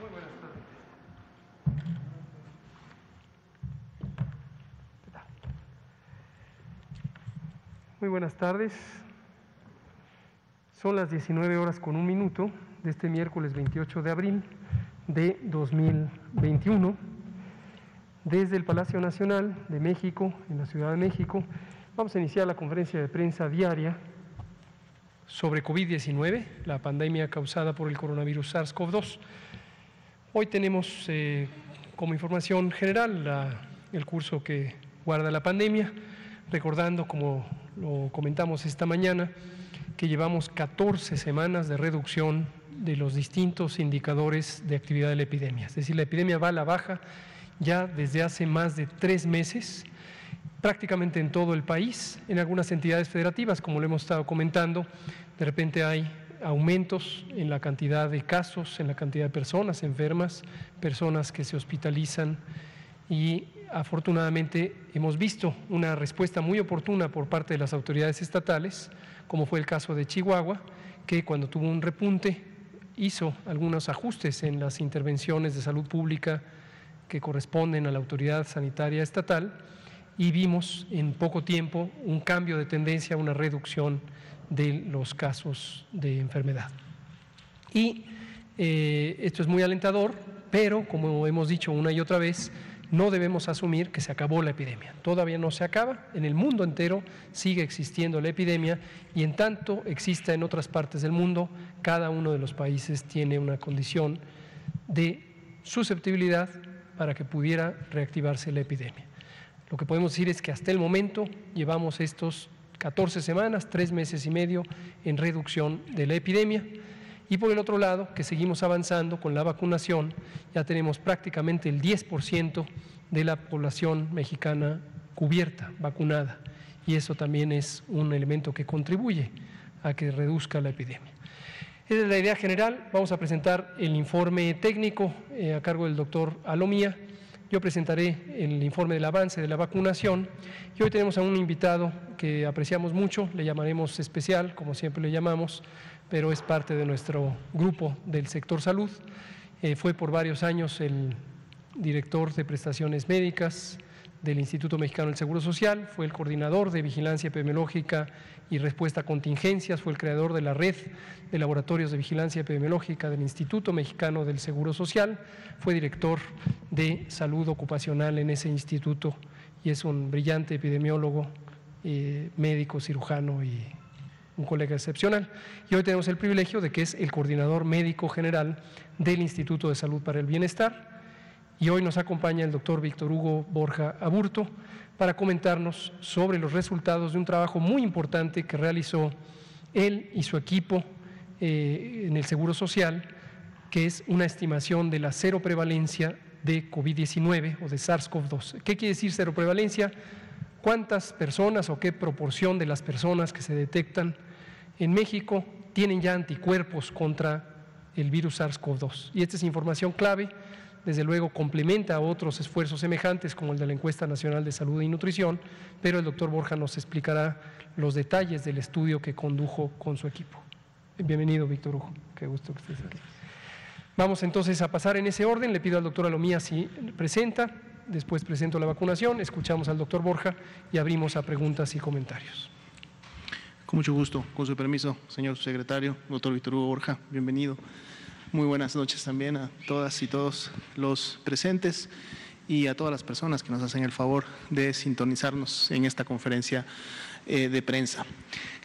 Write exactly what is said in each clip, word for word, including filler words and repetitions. Muy buenas tardes. Muy buenas tardes. Son las diecinueve horas con un minuto de este miércoles veintiocho de abril de dos mil veintiuno. Desde el Palacio Nacional de México, en la Ciudad de México, vamos a iniciar la conferencia de prensa diaria sobre COVID diecinueve, la pandemia causada por el coronavirus SARS CoV dos. Hoy tenemos eh, como información general la, el curso que guarda la pandemia, recordando, como lo comentamos esta mañana, que llevamos catorce semanas de reducción de los distintos indicadores de actividad de la epidemia. Es decir, la epidemia va a la baja ya desde hace más de tres meses, prácticamente en todo el país. En algunas entidades federativas, como lo hemos estado comentando, de repente hay aumentos en la cantidad de casos, en la cantidad de personas enfermas, personas que se hospitalizan, y afortunadamente hemos visto una respuesta muy oportuna por parte de las autoridades estatales, como fue el caso de Chihuahua, que cuando tuvo un repunte hizo algunos ajustes en las intervenciones de salud pública que corresponden a la autoridad sanitaria estatal, y vimos en poco tiempo un cambio de tendencia, una reducción de los casos de enfermedad. Y eh, esto es muy alentador, pero como hemos dicho una y otra vez, no debemos asumir que se acabó la epidemia. Todavía no se acaba, en el mundo entero sigue existiendo la epidemia, y en tanto exista en otras partes del mundo, cada uno de los países tiene una condición de susceptibilidad para que pudiera reactivarse la epidemia. Lo que podemos decir es que hasta el momento llevamos estos catorce semanas, tres meses y medio en reducción de la epidemia, y por el otro lado que seguimos avanzando con la vacunación. Ya tenemos prácticamente el diez por ciento de la población mexicana cubierta, vacunada, y eso también es un elemento que contribuye a que reduzca la epidemia. Esa es la idea general. Vamos a presentar el informe técnico a cargo del doctor Alomía. Yo presentaré el informe del avance de la vacunación, y hoy tenemos a un invitado que apreciamos mucho, le llamaremos especial, como siempre le llamamos, pero es parte de nuestro grupo del sector salud. Eh, fue por varios años el director de prestaciones médicas del Instituto Mexicano del Seguro Social, fue el coordinador de vigilancia epidemiológica y respuesta a contingencias, fue el creador de la red de laboratorios de vigilancia epidemiológica del Instituto Mexicano del Seguro Social, fue director de salud ocupacional en ese instituto, y es un brillante epidemiólogo, eh, médico, cirujano y un colega excepcional. Y hoy tenemos el privilegio de que es el coordinador médico general del Instituto de Salud para el Bienestar. Y hoy nos acompaña el doctor Víctor Hugo Borja Aburto para comentarnos sobre los resultados de un trabajo muy importante que realizó él y su equipo en el Seguro Social, que es una estimación de la cero prevalencia de COVID diecinueve o de SARS CoV dos. ¿Qué quiere decir cero prevalencia? ¿Cuántas personas o qué proporción de las personas que se detectan en México tienen ya anticuerpos contra el virus SARS CoV dos? Y esta es información clave. Desde luego complementa a otros esfuerzos semejantes como el de la Encuesta Nacional de Salud y Nutrición, pero el doctor Borja nos explicará los detalles del estudio que condujo con su equipo. Bienvenido, Víctor Hugo, qué gusto que estés aquí. Vamos entonces a pasar en ese orden. Le pido al doctor Alomía si presenta, después presento la vacunación, escuchamos al doctor Borja y abrimos a preguntas y comentarios. Con mucho gusto, con su permiso, señor secretario, doctor Víctor Hugo Borja, bienvenido. Muy buenas noches también a todas y todos los presentes y a todas las personas que nos hacen el favor de sintonizarnos en esta conferencia de prensa.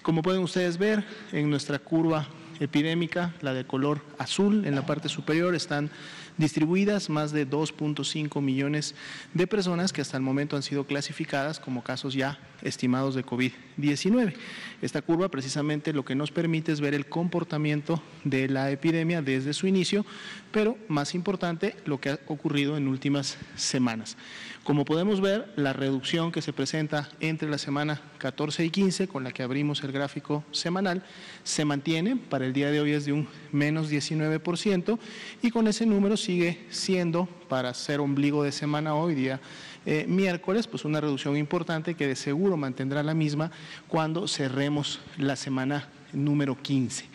Como pueden ustedes ver, en nuestra curva epidémica, la de color azul en la parte superior, están distribuidas más de dos punto cinco millones de personas que hasta el momento han sido clasificadas como casos ya estimados de COVID diecinueve. Esta curva precisamente lo que nos permite es ver el comportamiento de la epidemia desde su inicio, pero más importante, lo que ha ocurrido en últimas semanas. Como podemos ver, la reducción que se presenta entre la semana catorce y quince, con la que abrimos el gráfico semanal, se mantiene para el día de hoy es de un menos diecinueve por ciento y con ese número sigue siendo, para ser ombligo de semana hoy día eh, miércoles, pues una reducción importante que de seguro mantendrá la misma cuando cerremos la semana número quince.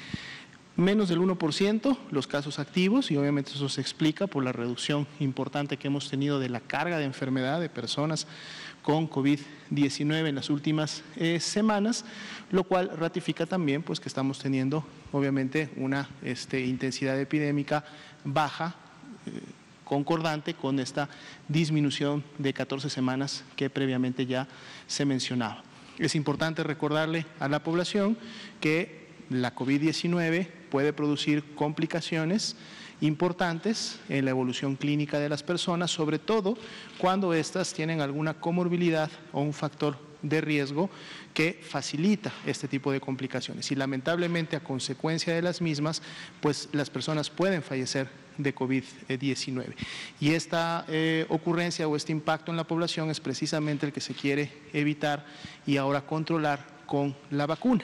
Menos del uno por ciento los casos activos y obviamente eso se explica por la reducción importante que hemos tenido de la carga de enfermedad de personas con COVID diecinueve en las últimas eh, semanas, lo cual ratifica también pues que estamos teniendo obviamente una este, intensidad epidémica baja, eh, concordante con esta disminución de catorce semanas que previamente ya se mencionaba. Es importante recordarle a la población que la COVID diecinueve puede producir complicaciones importantes en la evolución clínica de las personas, sobre todo cuando éstas tienen alguna comorbilidad o un factor de riesgo que facilita este tipo de complicaciones. Y lamentablemente, a consecuencia de las mismas, pues las personas pueden fallecer de COVID diecinueve. Y esta eh, ocurrencia o este impacto en la población es precisamente el que se quiere evitar y ahora controlar con la vacuna.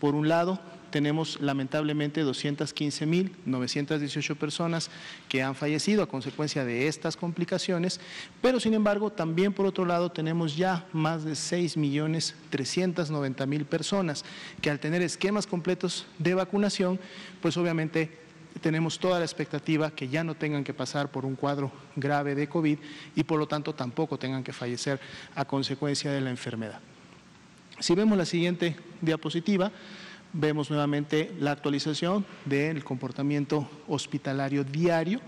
Por un lado, tenemos lamentablemente doscientas quince mil novecientas dieciocho personas que han fallecido a consecuencia de estas complicaciones, pero sin embargo también por otro lado tenemos ya más de seis millones trescientas noventa mil personas que al tener esquemas completos de vacunación, pues obviamente tenemos toda la expectativa que ya no tengan que pasar por un cuadro grave de COVID y por lo tanto tampoco tengan que fallecer a consecuencia de la enfermedad. Si vemos la siguiente diapositiva, vemos nuevamente la actualización del comportamiento hospitalario diario.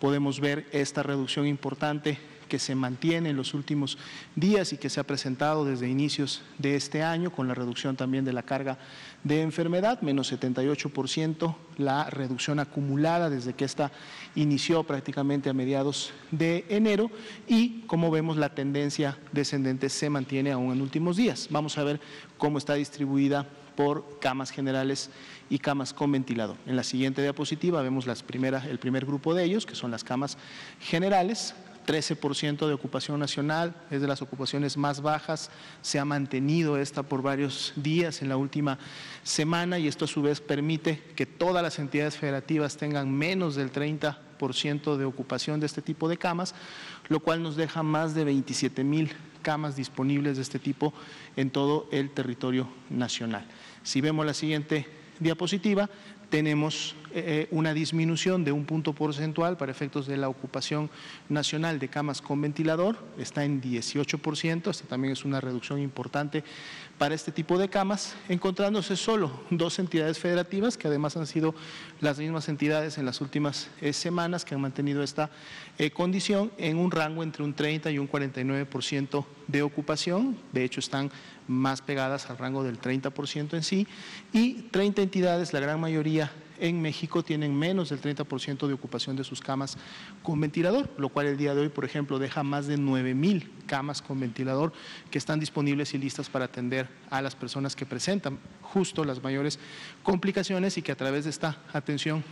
Podemos ver esta reducción importante que se mantiene en los últimos días y que se ha presentado desde inicios de este año, con la reducción también de la carga de enfermedad, menos setenta y ocho por ciento la reducción acumulada desde que esta inició prácticamente a mediados de enero y como vemos la tendencia descendente se mantiene aún en últimos días. Vamos a ver cómo está distribuida por camas generales y camas con ventilador. En la siguiente diapositiva vemos las primeras, el primer grupo de ellos, que son las camas generales. trece por ciento de ocupación nacional, es de las ocupaciones más bajas, se ha mantenido esta por varios días en la última semana y esto a su vez permite que todas las entidades federativas tengan menos del treinta por ciento de ocupación de este tipo de camas, lo cual nos deja más de veintisiete mil camas disponibles de este tipo en todo el territorio nacional. Si vemos la siguiente diapositiva, tenemos eh, una disminución de un punto porcentual para efectos de la ocupación nacional de camas con ventilador, está en dieciocho por ciento, esta también es una reducción importante para este tipo de camas, encontrándose solo dos entidades federativas que además han sido las mismas entidades en las últimas eh, semanas que han mantenido esta eh, condición en un rango entre un treinta y un cuarenta y nueve por ciento de ocupación, de hecho están más pegadas al rango del treinta por ciento en sí, y treinta entidades, la gran mayoría en México, tienen menos del treinta por ciento de ocupación de sus camas con ventilador, lo cual el día de hoy, por ejemplo, deja más de nueve mil camas con ventilador que están disponibles y listas para atender a las personas que presentan justo las mayores complicaciones y que a través de esta atención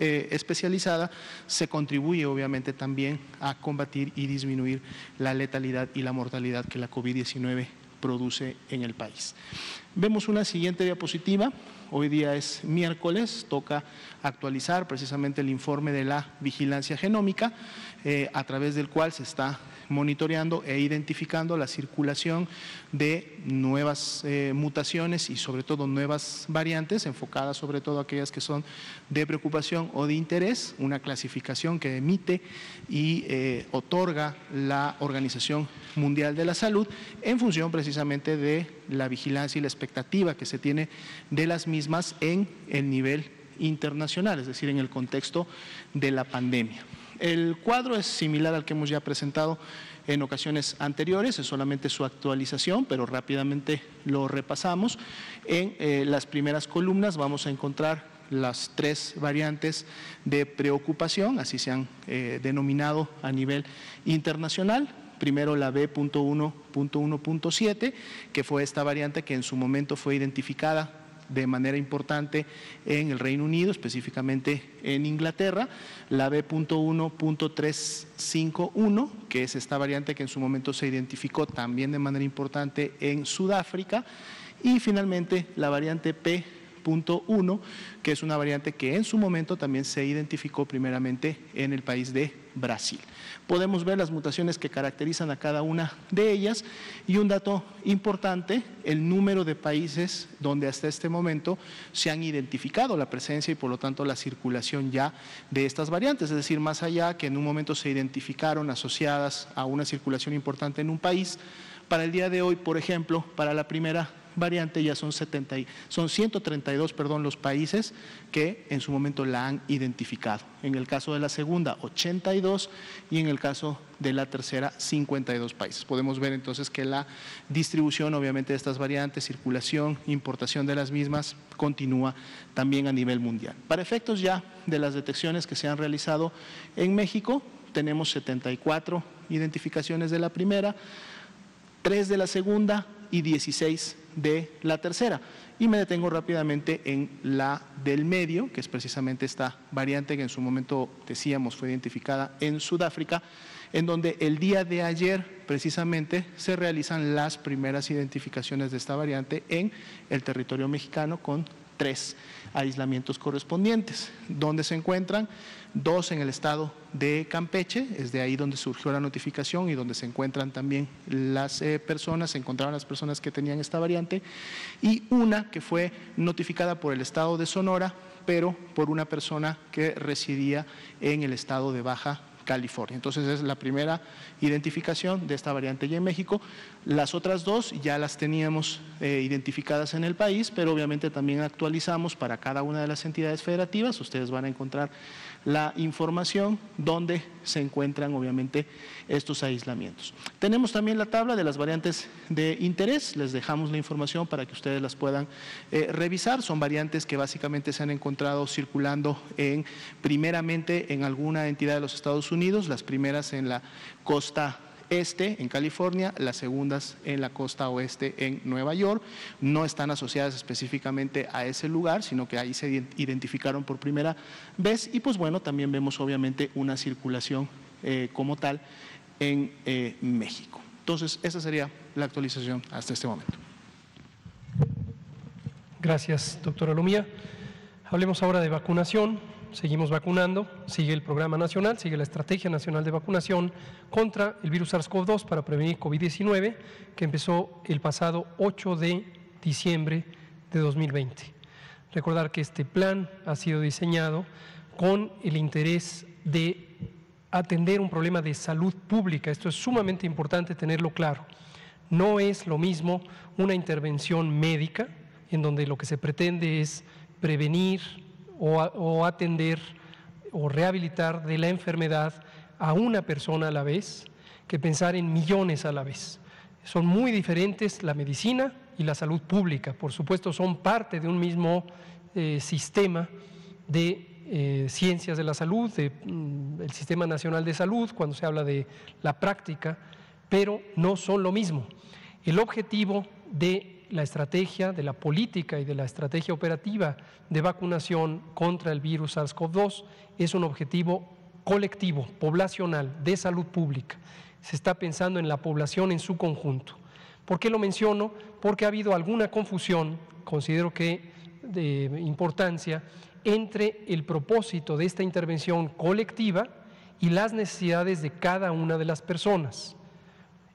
especializada se contribuye obviamente también a combatir y disminuir la letalidad y la mortalidad que la COVID diecinueve produce en el país. Vemos una siguiente diapositiva. Hoy día es miércoles, toca actualizar precisamente el informe de la vigilancia genómica, eh, a través del cual se está monitoreando e identificando la circulación de nuevas eh, mutaciones y sobre todo nuevas variantes, enfocadas sobre todo a aquellas que son de preocupación o de interés, una clasificación que emite y eh, otorga la Organización Mundial de la Salud en función precisamente de la vigilancia y la expectativa que se tiene de las mismas en el nivel internacional, es decir, en el contexto de la pandemia. El cuadro es similar al que hemos ya presentado en ocasiones anteriores, es solamente su actualización, pero rápidamente lo repasamos. En eh, las primeras columnas vamos a encontrar las tres variantes de preocupación, así se han eh, denominado a nivel internacional. Primero la B punto uno punto uno punto siete, que fue esta variante que en su momento fue identificada de manera importante en el Reino Unido, específicamente en Inglaterra, la B punto uno punto trescientos cincuenta y uno, que es esta variante que en su momento se identificó también de manera importante en Sudáfrica, y finalmente la variante P. B uno punto uno, que es una variante que en su momento también se identificó primeramente en el país de Brasil. Podemos ver las mutaciones que caracterizan a cada una de ellas y un dato importante, el número de países donde hasta este momento se han identificado la presencia y por lo tanto la circulación ya de estas variantes, es decir, más allá que en un momento se identificaron asociadas a una circulación importante en un país, para el día de hoy, por ejemplo, para la primera variante ya son, setenta y, son ciento treinta y dos perdón, los países que en su momento la han identificado. En el caso de la segunda, ochenta y dos, y en el caso de la tercera, cincuenta y dos países. Podemos ver entonces que la distribución obviamente de estas variantes, circulación, importación de las mismas, continúa también a nivel mundial. Para efectos ya de las detecciones que se han realizado en México, tenemos setenta y cuatro identificaciones de la primera, tres de la segunda y dieciséis de la tercera. Y me detengo rápidamente en la del medio, que es precisamente esta variante que en su momento decíamos fue identificada en Sudáfrica, en donde el día de ayer precisamente se realizan las primeras identificaciones de esta variante en el territorio mexicano con tres aislamientos correspondientes, donde se encuentran dos en el estado de Campeche, es de ahí donde surgió la notificación y donde se encuentran también las eh, personas, se encontraron las personas que tenían esta variante, y una que fue notificada por el estado de Sonora, pero por una persona que residía en el estado de Baja California. Entonces es la primera identificación de esta variante ya en México. Las otras dos ya las teníamos eh, identificadas en el país, pero obviamente también actualizamos para cada una de las entidades federativas. Ustedes van a encontrar la información donde se encuentran obviamente estos aislamientos. Tenemos también la tabla de las variantes de interés, les dejamos la información para que ustedes las puedan eh, revisar. Son variantes que básicamente se han encontrado circulando en, primeramente en alguna entidad de los Estados Unidos, las primeras en la costa este en California, las segundas en la costa oeste en Nueva York. No están asociadas específicamente a ese lugar, sino que ahí se identificaron por primera vez y pues bueno, también vemos obviamente una circulación eh, como tal en eh, México. Entonces, esa sería la actualización hasta este momento. Gracias, doctora Alomía. Hablemos ahora de vacunación. Seguimos vacunando, sigue el programa nacional, sigue la estrategia nacional de vacunación contra el virus SARS CoV dos para prevenir COVID diecinueve, que empezó el pasado ocho de diciembre de dos mil veinte. Recordar que este plan ha sido diseñado con el interés de atender un problema de salud pública. Esto es sumamente importante tenerlo claro. No es lo mismo una intervención médica, en donde lo que se pretende es prevenir o atender o rehabilitar de la enfermedad a una persona a la vez, que pensar en millones a la vez. Son muy diferentes la medicina y la salud pública. Por supuesto, son parte de un mismo eh, sistema de eh, ciencias de la salud, de, mm, el Sistema Nacional de Salud, cuando se habla de la práctica, pero no son lo mismo. El objetivo de la estrategia de la política y de la estrategia operativa de vacunación contra el virus SARS CoV dos es un objetivo colectivo, poblacional, de salud pública. Se está pensando en la población en su conjunto. ¿Por qué lo menciono? Porque ha habido alguna confusión, considero que de importancia, entre el propósito de esta intervención colectiva y las necesidades de cada una de las personas.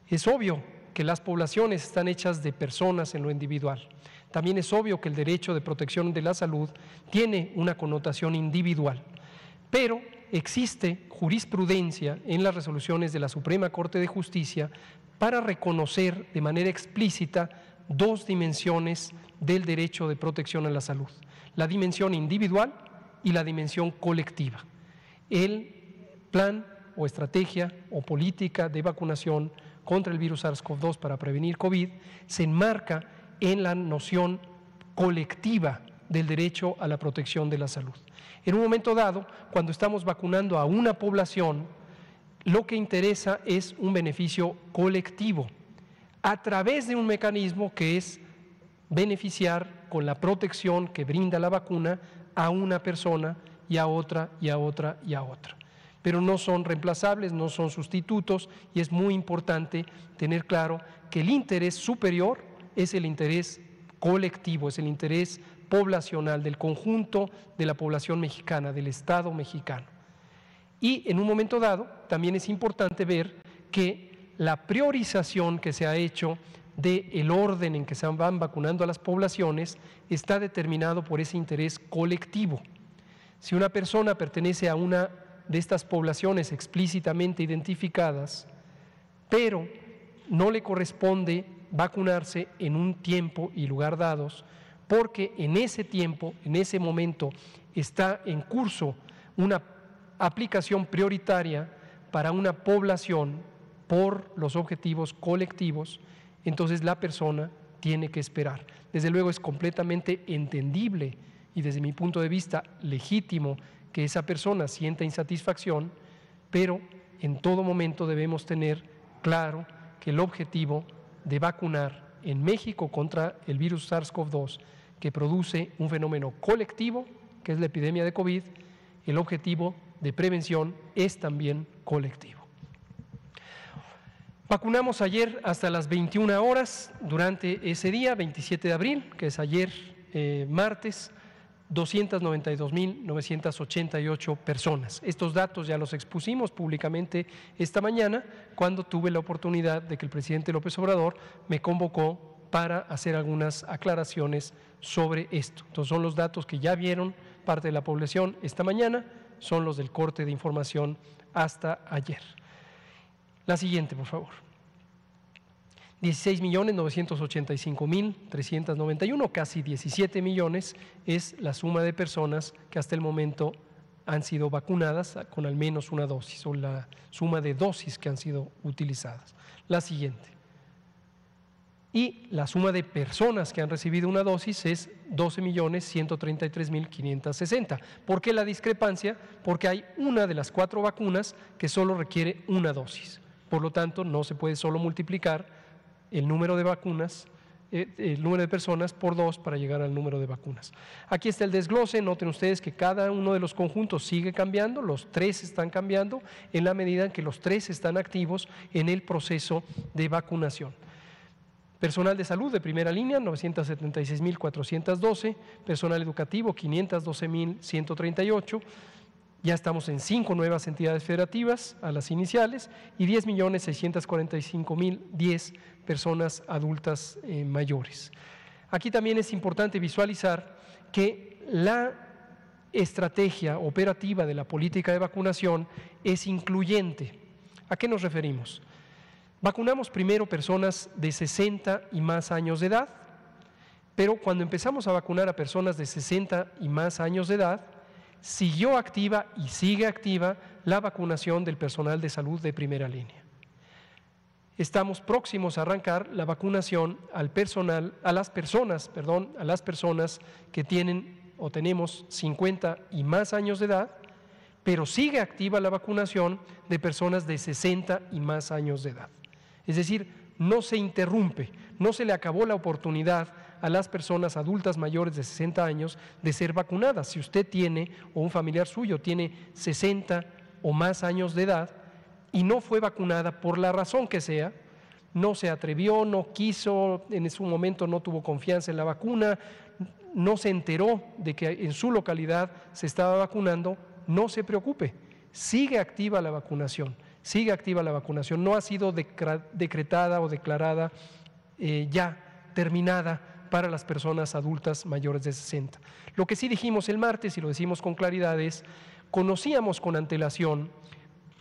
Es obvio que las poblaciones están hechas de personas en lo individual. También es obvio que el derecho de protección de la salud tiene una connotación individual, pero existe jurisprudencia en las resoluciones de la Suprema Corte de Justicia para reconocer de manera explícita dos dimensiones del derecho de protección a la salud, la dimensión individual y la dimensión colectiva. El plan o estrategia o política de vacunación contra el virus SARS CoV dos para prevenir COVID se enmarca en la noción colectiva del derecho a la protección de la salud. En un momento dado, cuando estamos vacunando a una población, lo que interesa es un beneficio colectivo a través de un mecanismo que es beneficiar con la protección que brinda la vacuna a una persona y a otra y a otra y a otra. Pero no son reemplazables, no son sustitutos y es muy importante tener claro que el interés superior es el interés colectivo, es el interés poblacional del conjunto de la población mexicana, del Estado mexicano. Y en un momento dado también es importante ver que la priorización que se ha hecho del orden en que se van vacunando a las poblaciones está determinado por ese interés colectivo. Si una persona pertenece a una de estas poblaciones explícitamente identificadas, pero no le corresponde vacunarse en un tiempo y lugar dados, porque en ese tiempo, en ese momento, está en curso una aplicación prioritaria para una población por los objetivos colectivos, entonces la persona tiene que esperar. Desde luego es completamente entendible y desde mi punto de vista legítimo que esa persona sienta insatisfacción, pero en todo momento debemos tener claro que el objetivo de vacunar en México contra el virus SARS CoV dos, que produce un fenómeno colectivo, que es la epidemia de COVID, el objetivo de prevención es también colectivo. Vacunamos ayer hasta las veintiuna horas durante ese día, veintisiete de abril, que es ayer eh, martes, doscientas noventa y dos mil novecientas ochenta y ocho personas. Estos datos ya los expusimos públicamente esta mañana cuando tuve la oportunidad de que el presidente López Obrador me convocó para hacer algunas aclaraciones sobre esto. Entonces son los datos que ya vieron parte de la población esta mañana, son los del corte de información hasta ayer. La siguiente, por favor. dieciséis millones novecientos ochenta y cinco mil trescientos noventa y uno, casi diecisiete millones, es la suma de personas que hasta el momento han sido vacunadas con al menos una dosis o la suma de dosis que han sido utilizadas. La siguiente. Y la suma de personas que han recibido una dosis es doce millones ciento treinta y tres mil quinientos sesenta. ¿Por qué la discrepancia? Porque hay una de las cuatro vacunas que solo requiere una dosis. Por lo tanto, no se puede solo multiplicar el número de vacunas, el número de personas por dos para llegar al número de vacunas. Aquí está el desglose, noten ustedes que cada uno de los conjuntos sigue cambiando, los tres están cambiando en la medida en que los tres están activos en el proceso de vacunación. Personal de salud de primera línea, novecientos setenta y seis mil cuatrocientos doce, personal educativo, quinientos doce mil ciento treinta y ocho. Ya estamos en cinco nuevas entidades federativas a las iniciales y diez millones seiscientos cuarenta y cinco mil diez personas adultas eh, mayores. Aquí también es importante visualizar que la estrategia operativa de la política de vacunación es incluyente. ¿A qué nos referimos? Vacunamos primero personas de sesenta y más años de edad, pero cuando empezamos a vacunar a personas de sesenta y más años de edad, siguió activa y sigue activa la vacunación del personal de salud de primera línea. Estamos próximos a arrancar la vacunación al personal, a las personas, perdón, a las personas que tienen o tenemos cincuenta y más años de edad, pero sigue activa la vacunación de personas de sesenta y más años de edad. Es decir, no se interrumpe, no se le acabó la oportunidad a las personas adultas mayores de sesenta años de ser vacunadas. Si usted tiene o un familiar suyo tiene sesenta o más años de edad y no fue vacunada por la razón que sea, no se atrevió, no quiso, en su momento no tuvo confianza en la vacuna, no se enteró de que en su localidad se estaba vacunando, no se preocupe, sigue activa la vacunación, sigue activa la vacunación, no ha sido decretada o declarada eh, ya terminada para las personas adultas mayores de sesenta. Lo que sí dijimos el martes y lo decimos con claridad es, conocíamos con antelación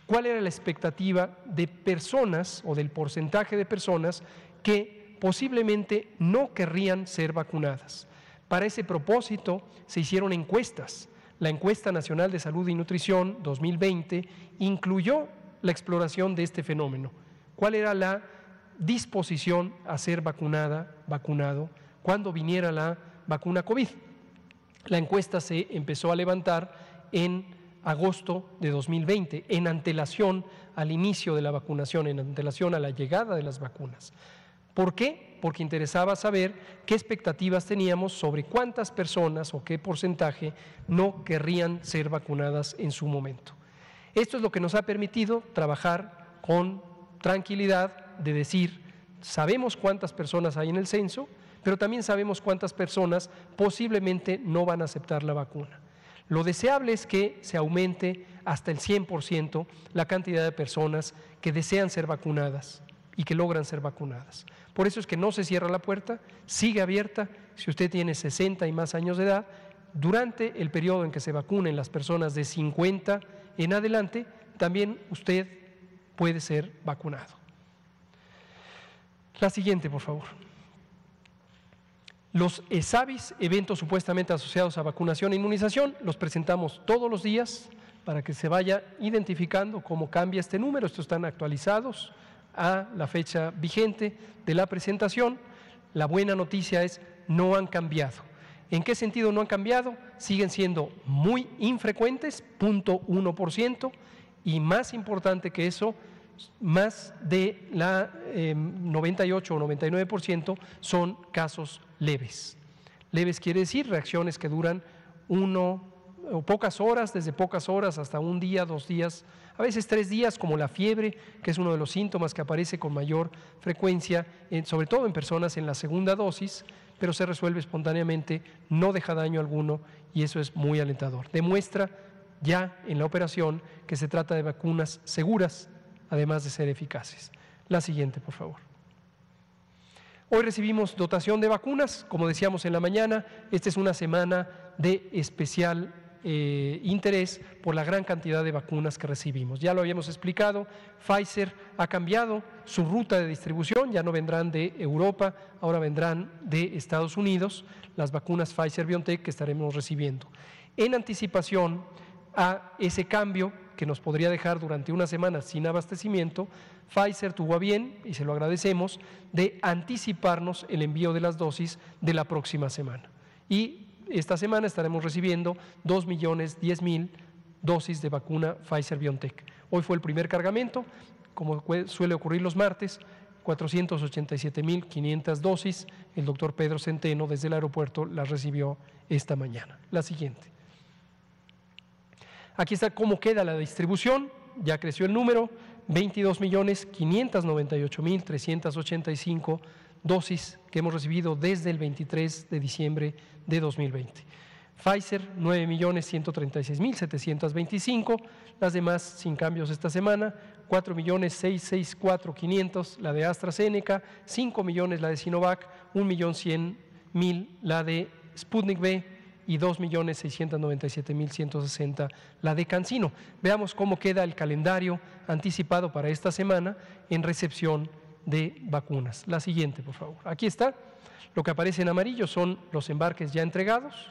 cuál era la expectativa de personas o del porcentaje de personas que posiblemente no querrían ser vacunadas. Para ese propósito se hicieron encuestas. La Encuesta Nacional de Salud y Nutrición dos mil veinte incluyó la exploración de este fenómeno. ¿Cuál era la disposición a ser vacunada, vacunado, cuando viniera la vacuna COVID? La encuesta se empezó a levantar en agosto de dos mil veinte, en antelación al inicio de la vacunación, en antelación a la llegada de las vacunas. ¿Por qué? Porque interesaba saber qué expectativas teníamos sobre cuántas personas o qué porcentaje no querrían ser vacunadas en su momento. Esto es lo que nos ha permitido trabajar con tranquilidad de decir, sabemos cuántas personas hay en el censo, pero también sabemos cuántas personas posiblemente no van a aceptar la vacuna. Lo deseable es que se aumente hasta el cien por ciento la cantidad de personas que desean ser vacunadas y que logran ser vacunadas. Por eso es que no se cierra la puerta, sigue abierta. Si usted tiene sesenta y más años de edad, durante el periodo en que se vacunen las personas de cincuenta en adelante, también usted puede ser vacunado. La siguiente, por favor. Los ESAVIS, eventos supuestamente asociados a vacunación e inmunización, los presentamos todos los días para que se vaya identificando cómo cambia este número. Estos están actualizados a la fecha vigente de la presentación. La buena noticia es no han cambiado. ¿En qué sentido no han cambiado? Siguen siendo muy infrecuentes, cero punto uno por ciento, y más importante que eso, más de la eh, noventa y ocho o noventa y nueve por ciento son casos leves. Leves quiere decir reacciones que duran uno o pocas horas, desde pocas horas hasta un día, dos días, a veces tres días, como la fiebre, que es uno de los síntomas que aparece con mayor frecuencia, eh, sobre todo en personas en la segunda dosis, pero se resuelve espontáneamente, no deja daño alguno y eso es muy alentador. Demuestra ya en la operación que se trata de vacunas seguras, además de ser eficaces. La siguiente, por favor. Hoy recibimos dotación de vacunas, como decíamos en la mañana. Esta es una semana de especial eh, interés por la gran cantidad de vacunas que recibimos. Ya lo habíamos explicado, Pfizer ha cambiado su ruta de distribución, ya no vendrán de Europa, ahora vendrán de Estados Unidos las vacunas Pfizer-BioNTech que estaremos recibiendo. En anticipación a ese cambio, que nos podría dejar durante una semana sin abastecimiento, Pfizer tuvo a bien, y se lo agradecemos, de anticiparnos el envío de las dosis de la próxima semana. Y esta semana estaremos recibiendo dos millones diez mil dosis de vacuna Pfizer-BioNTech. Hoy fue el primer cargamento, como suele ocurrir los martes, cuatrocientas ochenta y siete mil quinientas dosis. El doctor Pedro Centeno desde el aeropuerto las recibió esta mañana. La siguiente. Aquí está cómo queda la distribución, ya creció el número, veintidós millones quinientos noventa y ocho mil trescientos ochenta y cinco dosis que hemos recibido desde el veintitrés de diciembre de dos mil veinte. Pfizer, nueve millones ciento treinta y seis mil setecientos veinticinco, las demás sin cambios esta semana, cuatro millones seiscientos sesenta y cuatro mil quinientos la de AstraZeneca, cinco millones la de Sinovac, un millón cien mil la de Sputnik V, y dos millones seiscientos noventa y siete mil ciento sesenta la de CanSino. Veamos cómo queda el calendario anticipado para esta semana en recepción de vacunas. La siguiente, por favor. Aquí está. Lo que aparece en amarillo son los embarques ya entregados.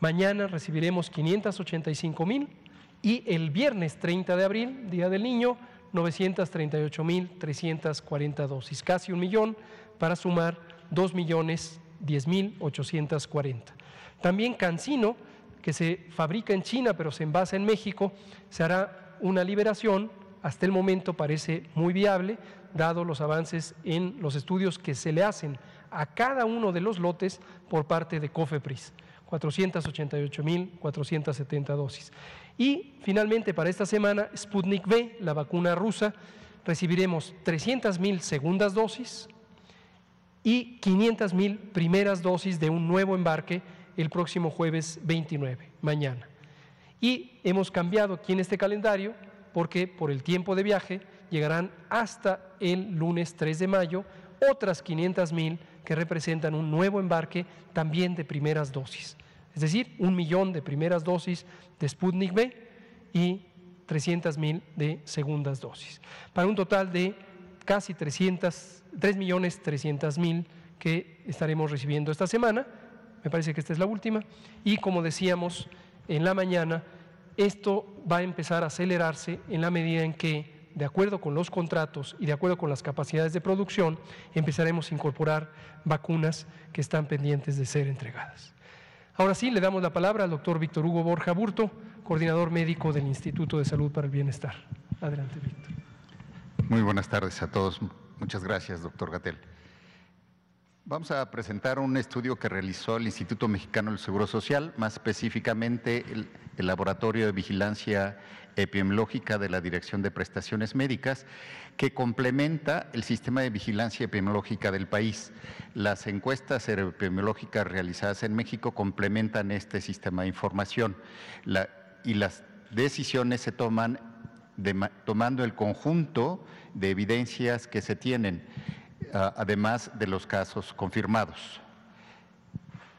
Mañana recibiremos quinientos ochenta y cinco mil y el viernes treinta de abril, Día del Niño, novecientos treinta y ocho mil trescientos cuarenta dosis, casi un millón, para sumar dos millones diez mil ochocientos cuarenta. También CanSino, que se fabrica en China pero se envasa en México, se hará una liberación. Hasta el momento parece muy viable, dado los avances en los estudios que se le hacen a cada uno de los lotes por parte de COFEPRIS, cuatrocientas ochenta y ocho mil cuatrocientas setenta dosis. Y finalmente para esta semana, Sputnik V, la vacuna rusa, recibiremos trescientas mil segundas dosis y quinientas mil primeras dosis de un nuevo embarque el próximo jueves veintinueve, mañana. Y hemos cambiado aquí en este calendario porque por el tiempo de viaje llegarán hasta el lunes tres de mayo otras quinientas mil que representan un nuevo embarque también de primeras dosis. Es decir, un millón de primeras dosis de Sputnik V y trescientas mil de segundas dosis, para un total de casi tres millones trescientos mil que estaremos recibiendo esta semana. Me parece que esta es la última y, como decíamos en la mañana, esto va a empezar a acelerarse en la medida en que, de acuerdo con los contratos y de acuerdo con las capacidades de producción, empezaremos a incorporar vacunas que están pendientes de ser entregadas. Ahora sí, le damos la palabra al doctor Víctor Hugo Borja Aburto, coordinador médico del Instituto de Salud para el Bienestar. Adelante, Víctor. Muy buenas tardes a todos. Muchas gracias, doctor Gatell. Vamos a presentar un estudio que realizó el Instituto Mexicano del Seguro Social, más específicamente el, el Laboratorio de Vigilancia Epidemiológica de la Dirección de Prestaciones Médicas, que complementa el sistema de vigilancia epidemiológica del país. Las encuestas epidemiológicas realizadas en México complementan este sistema de información la, y las decisiones se toman de, tomando el conjunto de evidencias que se tienen, además de los casos confirmados.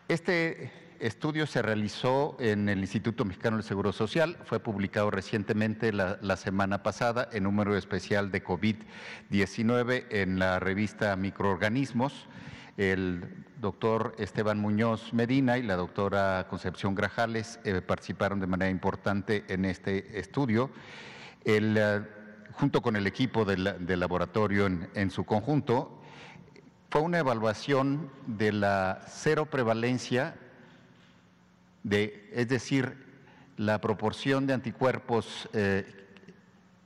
Este estudio se realizó en el Instituto Mexicano del Seguro Social, fue publicado recientemente la, la semana pasada en número especial de COVID diecinueve en la revista Microorganismos. El doctor Esteban Muñoz Medina y la doctora Concepción Grajales eh, participaron de manera importante en este estudio. El eh, junto con el equipo del, del laboratorio en, en su conjunto, fue una evaluación de la cero prevalencia, de, es decir, la proporción de anticuerpos eh,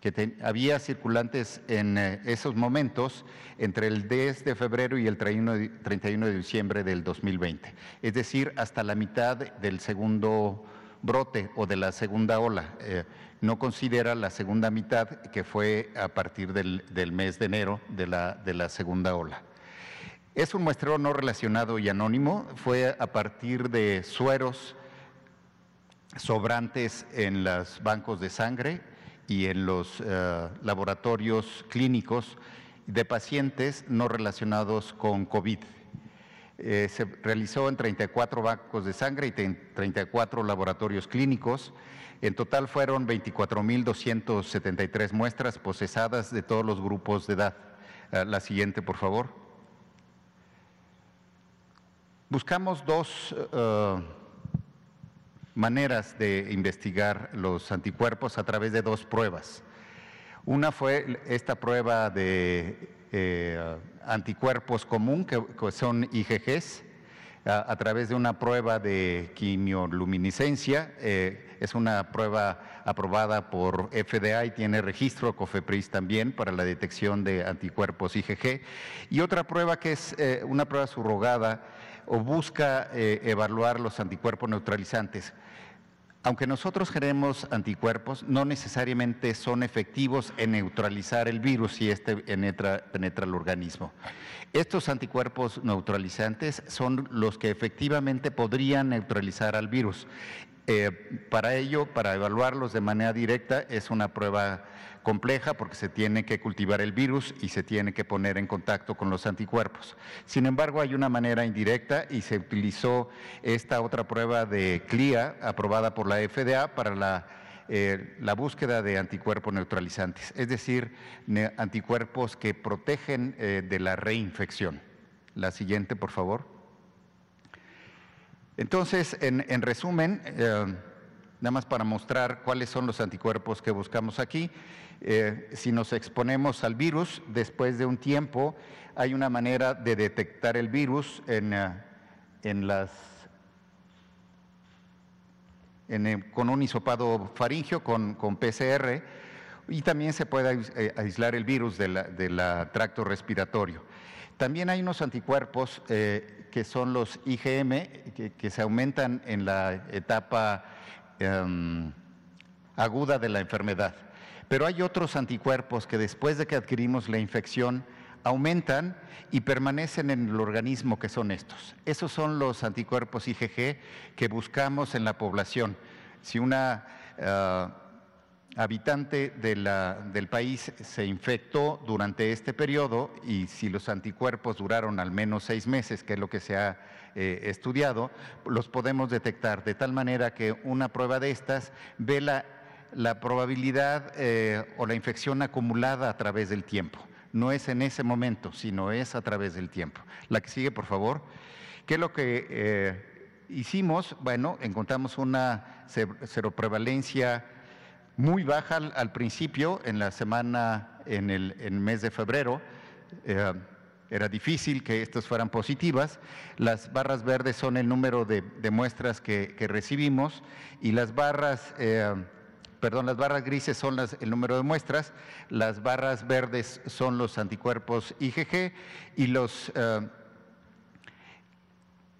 que te, había circulantes en eh, esos momentos entre el diez de febrero y el treinta y uno de diciembre del dos mil veinte, es decir, hasta la mitad del segundo brote o de la segunda ola. Eh, no considera la segunda mitad, que fue a partir del, del mes de enero de la, de la segunda ola. Es un muestreo no relacionado y anónimo, fue a partir de sueros sobrantes en los bancos de sangre y en los uh, laboratorios clínicos de pacientes no relacionados con COVID. Eh, se realizó en treinta y cuatro bancos de sangre y treinta y cuatro laboratorios clínicos. En total fueron veinticuatro mil doscientas setenta y tres muestras procesadas de todos los grupos de edad. Eh, la siguiente, por favor. Buscamos dos eh, maneras de investigar los anticuerpos a través de dos pruebas. Una fue esta prueba de Eh, anticuerpos común, que, que son I G Gs, a, a través de una prueba de quimioluminiscencia. Eh, es una prueba aprobada por F D A y tiene registro COFEPRIS también para la detección de anticuerpos I G G. Y otra prueba que es eh, una prueba subrogada o busca eh, evaluar los anticuerpos neutralizantes. Aunque nosotros generemos anticuerpos, no necesariamente son efectivos en neutralizar el virus si este penetra, penetra el organismo. Estos anticuerpos neutralizantes son los que efectivamente podrían neutralizar al virus. Eh, para ello, para evaluarlos de manera directa, es una prueba compleja porque se tiene que cultivar el virus y se tiene que poner en contacto con los anticuerpos. Sin embargo, hay una manera indirecta y se utilizó esta otra prueba de C L I A aprobada por la F D A para la, eh, la búsqueda de anticuerpos neutralizantes, es decir, anticuerpos que protegen eh, de la reinfección. La siguiente, por favor. Entonces, en, en resumen, eh, nada más para mostrar cuáles son los anticuerpos que buscamos aquí, eh, si nos exponemos al virus, después de un tiempo hay una manera de detectar el virus en, en las, en, con un hisopado faríngeo, con, con P C R, y también se puede aislar el virus de la, de la tracto respiratorio. También hay unos anticuerpos eh, que son los I G M, que, que se aumentan en la etapa eh, aguda de la enfermedad. Pero hay otros anticuerpos que después de que adquirimos la infección aumentan y permanecen en el organismo, que son estos. Esos son los anticuerpos I G G que buscamos en la población. Si una eh, habitante de la, del país se infectó durante este periodo y si los anticuerpos duraron al menos seis meses, que es lo que se ha eh, estudiado, los podemos detectar de tal manera que una prueba de estas ve la, la probabilidad eh, o la infección acumulada a través del tiempo. No es en ese momento, sino es a través del tiempo. La que sigue, por favor. ¿Qué es lo que eh, hicimos? Bueno, encontramos una seroprevalencia muy baja al, al principio, en la semana, en el, en el mes de febrero, eh, era difícil que estas fueran positivas. Las barras verdes son el número de, de muestras que, que recibimos y las barras, eh, perdón, las barras grises son las, el número de muestras, las barras verdes son los anticuerpos I G G y los… Eh,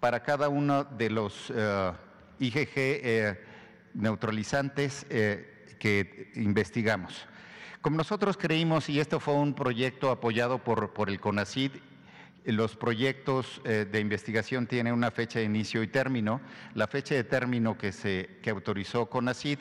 para cada uno de los uh, I G G eh, neutralizantes eh, que investigamos. Como nosotros creímos, y esto fue un proyecto apoyado por, por el Conacyt, los proyectos eh, de investigación tienen una fecha de inicio y término. La fecha de término que, se, que autorizó Conacyt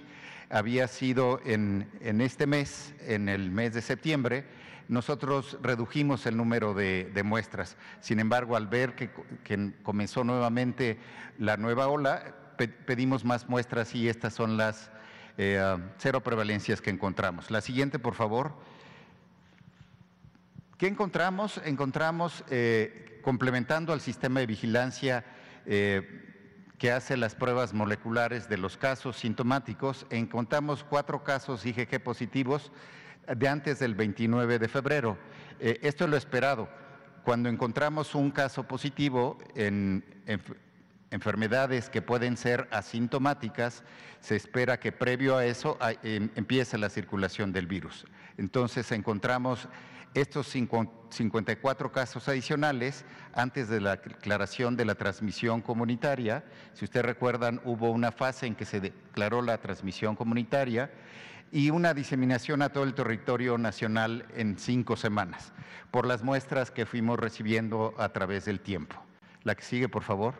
había sido en, en este mes, en el mes de septiembre. Nosotros redujimos el número de, de muestras. Sin embargo, al ver que, que comenzó nuevamente la nueva ola, pe, pedimos más muestras y estas son las eh, cero prevalencias que encontramos. La siguiente, por favor. ¿Qué encontramos? Encontramos, eh, complementando al sistema de vigilancia eh, que hace las pruebas moleculares de los casos sintomáticos, encontramos cuatro casos I G G positivos de antes del veintinueve de febrero. Eh, esto es lo esperado. Cuando encontramos un caso positivo en, en enfermedades que pueden ser asintomáticas, se espera que previo a eso a, em, empiece la circulación del virus. Entonces, encontramos estos cincuenta y cuatro casos adicionales antes de la declaración de la transmisión comunitaria. Si ustedes recuerdan, hubo una fase en que se declaró la transmisión comunitaria y una diseminación a todo el territorio nacional en cinco semanas, por las muestras que fuimos recibiendo a través del tiempo. La que sigue, por favor.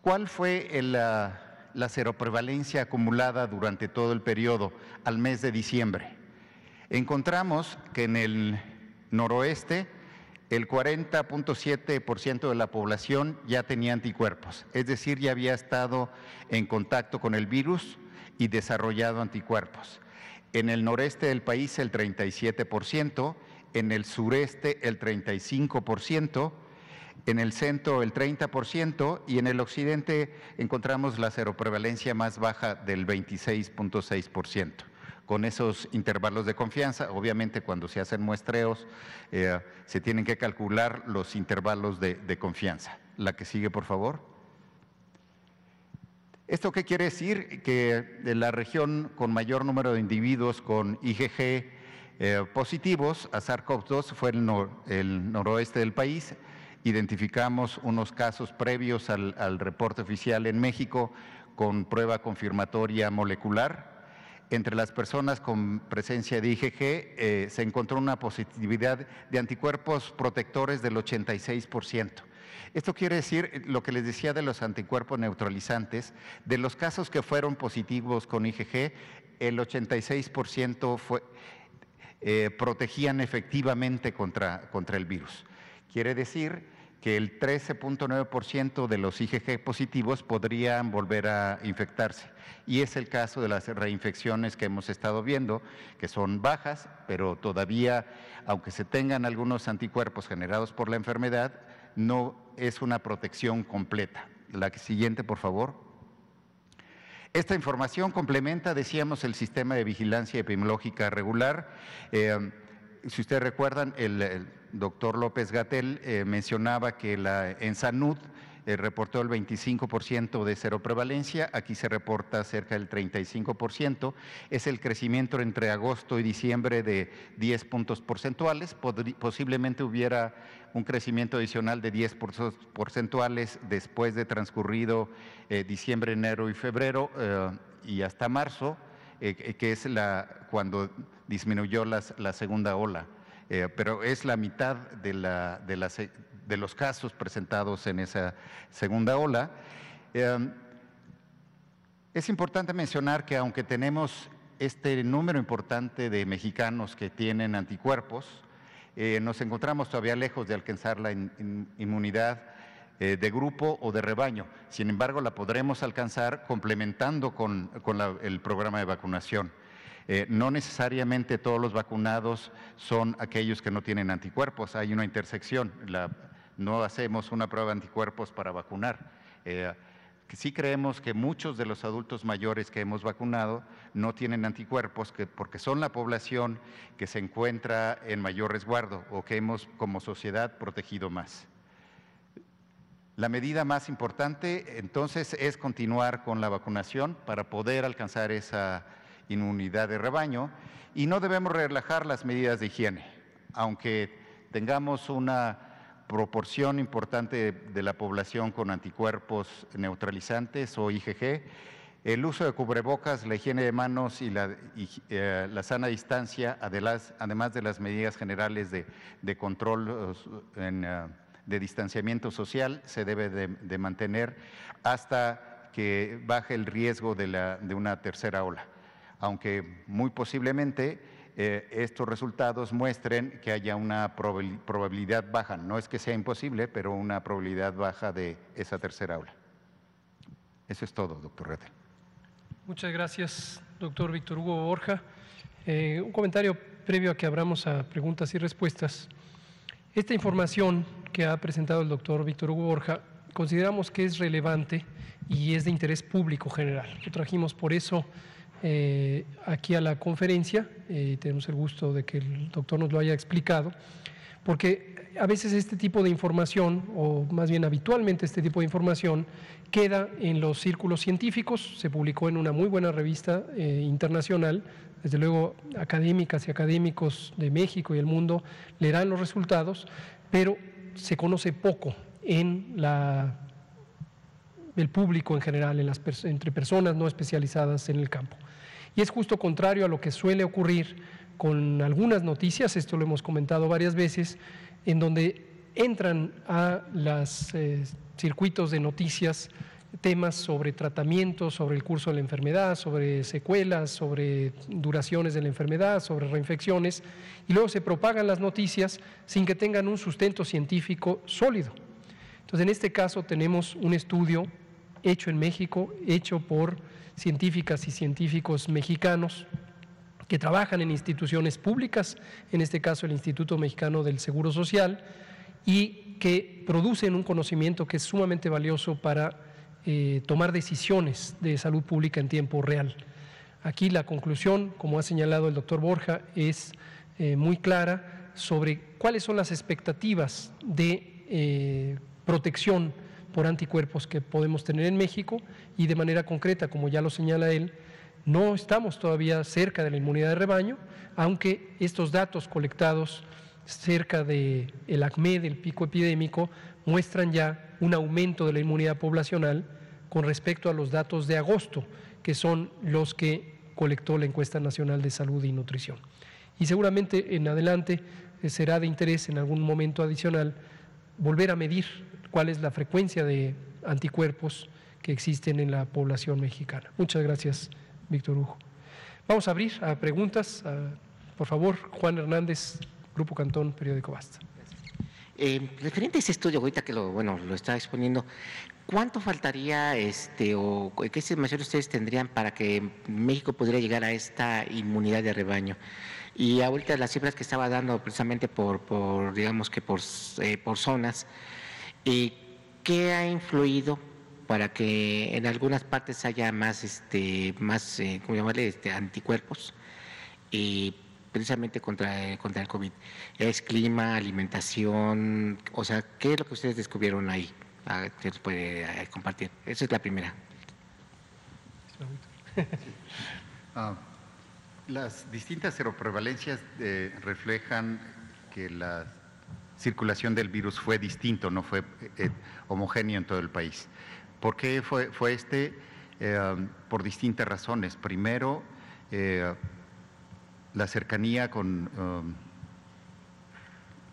¿Cuál fue el… Uh, la seroprevalencia acumulada durante todo el periodo al mes de diciembre? Encontramos que en el noroeste el cuarenta punto siete por ciento de la población ya tenía anticuerpos, es decir, ya había estado en contacto con el virus y desarrollado anticuerpos. En el noreste del país el treinta y siete por ciento, en el sureste el treinta y cinco por ciento, en el centro el treinta por ciento y en el occidente encontramos la seroprevalencia más baja del veintiséis punto seis por ciento. Con esos intervalos de confianza, obviamente cuando se hacen muestreos eh, se tienen que calcular los intervalos de, de confianza. La que sigue, por favor. ¿Esto qué quiere decir? Que de la región con mayor número de individuos con I G G eh, positivos a SARS CoV dos fue el, nor, el noroeste del país. Identificamos unos casos previos al, al reporte oficial en México con prueba confirmatoria molecular. Entre las personas con presencia de I G G eh, se encontró una positividad de anticuerpos protectores del ochenta y seis por ciento. Esto quiere decir lo que les decía de los anticuerpos neutralizantes. De los casos que fueron positivos con I G G, el ochenta y seis por ciento fue, eh, protegían efectivamente contra, contra el virus. Quiere decir que el trece punto nueve por ciento de los I G G positivos podrían volver a infectarse. Y es el caso de las reinfecciones que hemos estado viendo, que son bajas, pero todavía, aunque se tengan algunos anticuerpos generados por la enfermedad, no es una protección completa. La siguiente, por favor. Esta información complementa, decíamos, el sistema de vigilancia epidemiológica regular. Eh, Si ustedes recuerdan, el, el doctor López-Gatell eh, mencionaba que la, en Salud eh, reportó el veinticinco por ciento de seroprevalencia, aquí se reporta cerca del treinta y cinco por ciento, es el crecimiento entre agosto y diciembre de diez puntos porcentuales, Podri, posiblemente hubiera un crecimiento adicional de diez puntos porcentuales después de transcurrido eh, diciembre, enero y febrero eh, y hasta marzo, eh, que es la cuando… disminuyó las, la segunda ola, eh, pero es la mitad de, la, de, la, de los casos presentados en esa segunda ola. Eh, es importante mencionar que aunque tenemos este número importante de mexicanos que tienen anticuerpos, eh, nos encontramos todavía lejos de alcanzar la in, in, inmunidad eh, de grupo o de rebaño. Sin embargo, la podremos alcanzar complementando con, con la, el programa de vacunación. Eh, no necesariamente todos los vacunados son aquellos que no tienen anticuerpos, hay una intersección, la, no hacemos una prueba de anticuerpos para vacunar. Eh, sí creemos que muchos de los adultos mayores que hemos vacunado no tienen anticuerpos que, porque son la población que se encuentra en mayor resguardo o que hemos como sociedad protegido más. La medida más importante entonces es continuar con la vacunación para poder alcanzar esa inmunidad de rebaño y no debemos relajar las medidas de higiene, aunque tengamos una proporción importante de la población con anticuerpos neutralizantes o I G G, el uso de cubrebocas, la higiene de manos y la, y, eh, la sana distancia, además, además de las medidas generales de, de control en, de distanciamiento social, se debe de, de mantener hasta que baje el riesgo de, la, de una tercera ola, aunque muy posiblemente eh, estos resultados muestren que haya una probabilidad baja, no es que sea imposible, pero una probabilidad baja de esa tercera ola. Eso es todo, doctor Gatell. Muchas gracias, doctor Víctor Hugo Borja. Eh, un comentario previo a que abramos a preguntas y respuestas. Esta información que ha presentado el doctor Víctor Hugo Borja consideramos que es relevante y es de interés público general. Lo trajimos por eso eh, aquí a la conferencia y eh, tenemos el gusto de que el doctor nos lo haya explicado, porque a veces este tipo de información, o más bien habitualmente este tipo de información, queda en los círculos científicos. Se publicó en una muy buena revista eh, internacional, desde luego académicas y académicos de México y el mundo leerán los resultados, pero se conoce poco en la, el público en general, en las, entre personas no especializadas en el campo. Y es justo contrario a lo que suele ocurrir con algunas noticias, esto lo hemos comentado varias veces, en donde entran a los eh, circuitos de noticias temas sobre tratamientos, sobre el curso de la enfermedad, sobre secuelas, sobre duraciones de la enfermedad, sobre reinfecciones, y luego se propagan las noticias sin que tengan un sustento científico sólido. Entonces, en este caso tenemos un estudio hecho en México, hecho por científicas y científicos mexicanos, que trabajan en instituciones públicas, en este caso el Instituto Mexicano del Seguro Social, y que producen un conocimiento que es sumamente valioso para eh, tomar decisiones de salud pública en tiempo real. Aquí la conclusión, como ha señalado el doctor Borja, es eh, muy clara sobre cuáles son las expectativas de eh, protección por anticuerpos que podemos tener en México, y de manera concreta, como ya lo señala él, no estamos todavía cerca de la inmunidad de rebaño, aunque estos datos colectados cerca del acme del pico epidémico muestran ya un aumento de la inmunidad poblacional con respecto a los datos de agosto, que son los que colectó la Encuesta Nacional de Salud y Nutrición. Y seguramente en adelante será de interés en algún momento adicional volver a medir cuál es la frecuencia de anticuerpos que existen en la población mexicana. Muchas gracias, Víctor Hugo. Vamos a abrir a preguntas. Por favor, Juan Hernández, Grupo Cantón, Periódico Basta. Eh, referente a ese estudio, ahorita que lo, bueno, lo está exponiendo, ¿cuánto faltaría este, o qué estimaciones ustedes tendrían para que México pudiera llegar a esta inmunidad de rebaño? Y ahorita las cifras que estaba dando precisamente por, por digamos que por, eh, por zonas, eh, ¿qué ha influido para que en algunas partes haya más, este, más, eh, ¿cómo llamarle?, este, anticuerpos, y precisamente contra, contra el COVID? ¿Es clima, alimentación? O sea, ¿qué es lo que ustedes descubrieron ahí? ¿Qué nos puede compartir? Esa es la primera. Ah, las distintas seroprevalencias eh, reflejan que la circulación del virus fue distinto, no fue eh, homogéneo en todo el país. ¿Por qué fue, fue este? Eh, por distintas razones. Primero, eh, la cercanía con eh,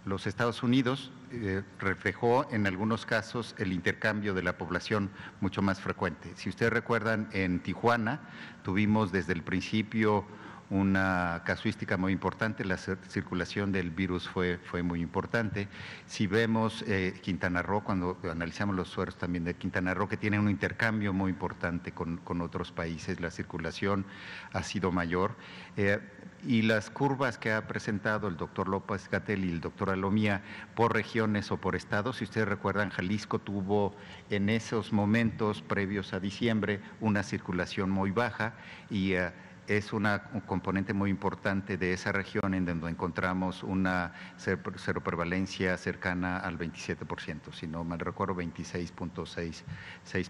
los Estados Unidos eh, reflejó en algunos casos el intercambio de la población mucho más frecuente. Si ustedes recuerdan, en Tijuana tuvimos desde el principio una casuística muy importante, la circulación del virus fue, fue muy importante. Si vemos eh, Quintana Roo, cuando analizamos los sueros también de Quintana Roo, que tiene un intercambio muy importante con, con otros países, la circulación ha sido mayor. Eh, y las curvas que ha presentado el doctor López-Gatell y el doctor Alomía por regiones o por estados, si ustedes recuerdan, Jalisco tuvo en esos momentos previos a diciembre una circulación muy baja y… Eh, es una, un componente muy importante de esa región en donde encontramos una seroprevalencia cercana al veintisiete por ciento, si no mal recuerdo, veintiséis punto seis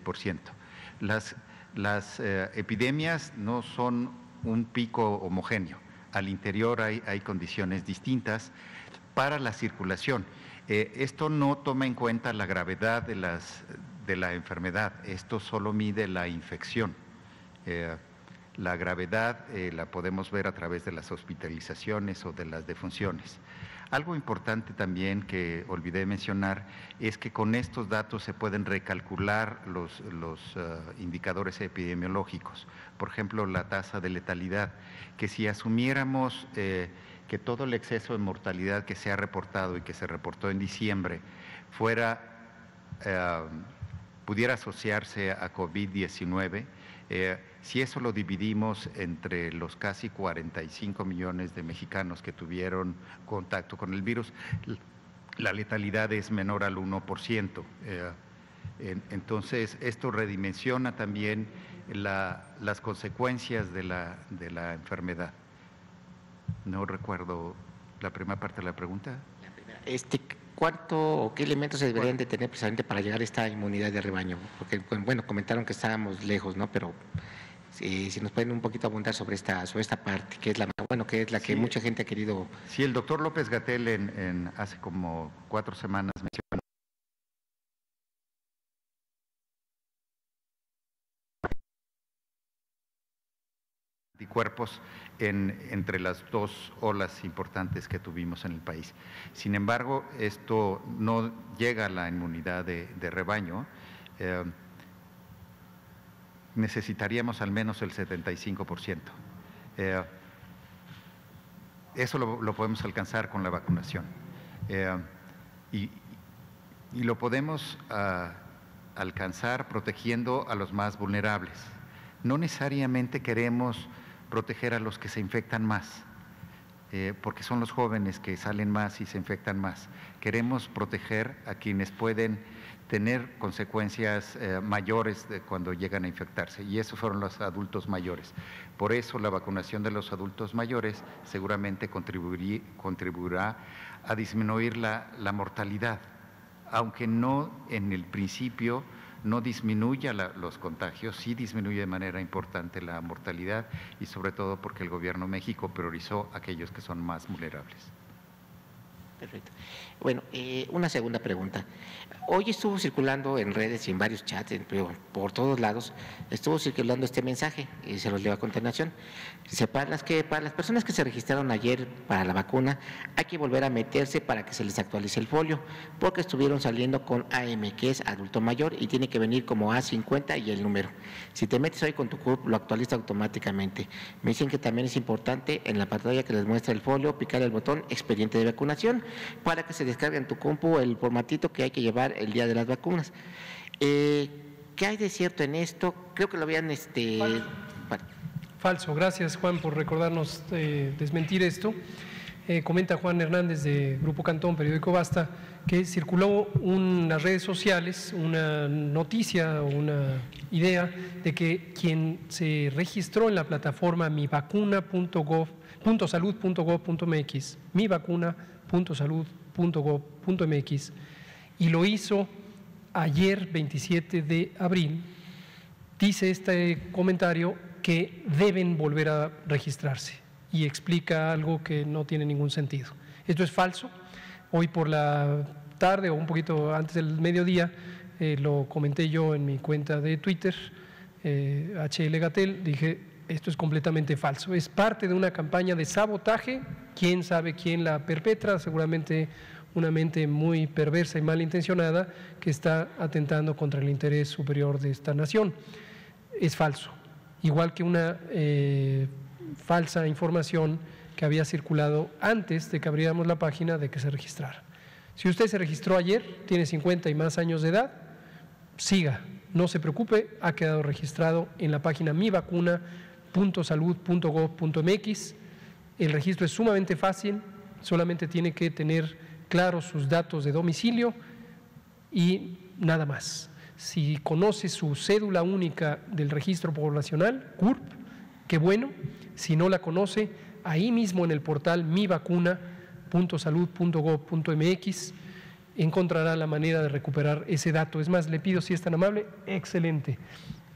por ciento. Las, las eh, epidemias no son un pico homogéneo, al interior hay, hay condiciones distintas. para la circulación. Eh, esto no toma en cuenta la gravedad de, las, de la enfermedad, esto solo mide la infección. Eh, la gravedad eh, la podemos ver a través de las hospitalizaciones o de las defunciones. Algo importante también que olvidé mencionar es que con estos datos se pueden recalcular los, los uh, indicadores epidemiológicos. Por ejemplo, la tasa de letalidad, que si asumiéramos eh, que todo el exceso de mortalidad que se ha reportado y que se reportó en diciembre fuera, eh, pudiera asociarse a COVID diecinueve, eh, si eso lo dividimos entre los casi cuarenta y cinco millones de mexicanos que tuvieron contacto con el virus, la letalidad es menor al uno por ciento. Eh, en, entonces, esto redimensiona también la, las consecuencias de la, de la enfermedad. No recuerdo la primera parte de la pregunta. La primera. Este, ¿Cuánto o qué elementos se deberían de tener precisamente para llegar a esta inmunidad de rebaño? Porque, bueno, comentaron que estábamos lejos, ¿no? Pero… Si, si nos pueden un poquito abundar sobre esta, sobre esta parte, que es la, bueno, que es la que sí, mucha gente ha querido. Sí, el doctor López-Gatell en, en hace como cuatro semanas mencionó anticuerpos en, entre las dos olas importantes que tuvimos en el país. Sin embargo, esto no llega a la inmunidad de, de rebaño. Eh, necesitaríamos al menos el setenta y cinco por ciento. Eh, eso lo, lo podemos alcanzar con la vacunación. Eh, y, y lo podemos uh, alcanzar protegiendo a los más vulnerables. No necesariamente queremos proteger a los que se infectan más, eh, porque son los jóvenes que salen más y se infectan más. Queremos proteger a quienes pueden tener consecuencias eh, mayores de cuando llegan a infectarse, y esos fueron los adultos mayores. Por eso la vacunación de los adultos mayores seguramente contribuirá a disminuir la, la mortalidad, aunque no en el principio no disminuya la, los contagios, sí disminuye de manera importante la mortalidad, y sobre todo porque el Gobierno de México priorizó a aquellos que son más vulnerables. Perfecto. Bueno, eh, una segunda pregunta. Hoy estuvo circulando en redes y en varios chats, en, por todos lados, estuvo circulando este mensaje, y se los leo a continuación. Dice, para las, que, para las personas que se registraron ayer para la vacuna, hay que volver a meterse para que se les actualice el folio, porque estuvieron saliendo con A M, que es adulto mayor, y tiene que venir como A cincuenta y el número. Si te metes hoy con tu C U R P, lo actualiza automáticamente. Me dicen que también es importante en la pantalla que les muestra el folio, picar el botón expediente de vacunación, para que se descargue en tu compu el formatito que hay que llevar el día de las vacunas. Eh, ¿Qué hay de cierto en esto? Creo que lo habían… Este… Falso. Bueno. Falso. Gracias, Juan, por recordarnos eh, desmentir esto. Eh, comenta Juan Hernández de Grupo Cantón, Periódico Basta, que circuló en las redes sociales una noticia o una idea de que quien se registró en la plataforma mi vacuna punto gov punto salud punto gov punto m x, mi vacuna punto salud punto gov punto m x, y lo hizo ayer veintisiete de abril, dice este comentario que deben volver a registrarse y explica algo que no tiene ningún sentido. Esto es falso. Hoy por la tarde o un poquito antes del mediodía eh, lo comenté yo en mi cuenta de Twitter, eh, H L Gatell, dije… Esto es completamente falso, es parte de una campaña de sabotaje, quién sabe quién la perpetra, seguramente una mente muy perversa y malintencionada que está atentando contra el interés superior de esta nación. Es falso, igual que una eh, falsa información que había circulado antes de que abriéramos la página de que se registrara. Si usted se registró ayer, tiene cincuenta y más años de edad, siga, no se preocupe, ha quedado registrado en la página Mi Vacuna punto salud punto gov punto m x. El registro es sumamente fácil, solamente tiene que tener claros sus datos de domicilio y nada más. Si conoce su cédula única del registro poblacional, C U R P, qué bueno. Si no la conoce, ahí mismo en el portal mi vacuna punto salud punto gov punto m x encontrará la manera de recuperar ese dato. Es más, le pido si es tan amable, excelente.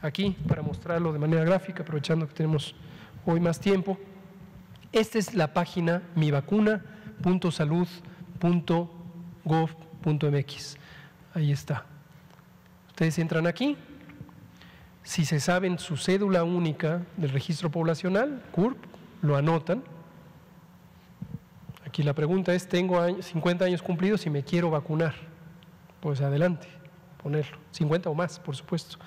Aquí, para mostrarlo de manera gráfica, aprovechando que tenemos hoy más tiempo, esta es la página mi vacuna punto salud punto gov punto m x. B uno punto uno punto siete punto gov punto m x. Ahí está. Ustedes entran aquí. Si se saben su cédula única del registro poblacional, C U R P, lo anotan. Aquí la pregunta es, tengo cincuenta años cumplidos y me quiero vacunar. Pues adelante, ponerlo. cincuenta o más, por supuesto.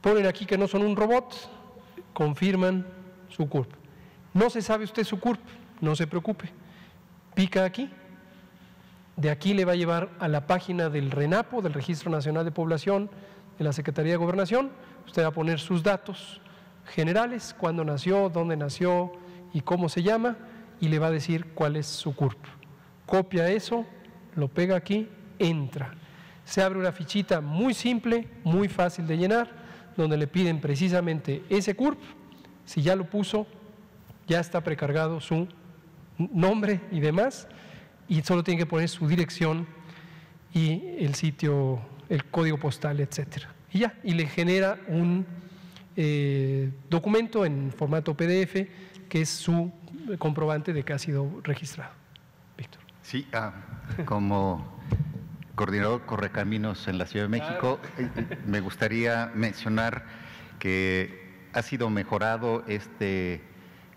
Ponen aquí que no son un robot, confirman su C U R P. No se sabe usted su C U R P, no se preocupe. Pica aquí. De aquí le va a llevar a la página del RENAPO, del Registro Nacional de Población, de la Secretaría de Gobernación. Usted va a poner sus datos generales, cuándo nació, dónde nació y cómo se llama, y le va a decir cuál es su C U R P. Copia eso, lo pega aquí, entra. Se abre una fichita muy simple, muy fácil de llenar, donde le piden precisamente ese C U R P. Si ya lo puso, ya está precargado su nombre y demás, y solo tiene que poner su dirección y el sitio, el código postal, etcétera. Y ya, y le genera un eh, documento en formato P D F que es su comprobante de que ha sido registrado. Víctor. Sí, ah, como coordinador Correcaminos en la Ciudad de México, claro, me gustaría mencionar que ha sido mejorado este...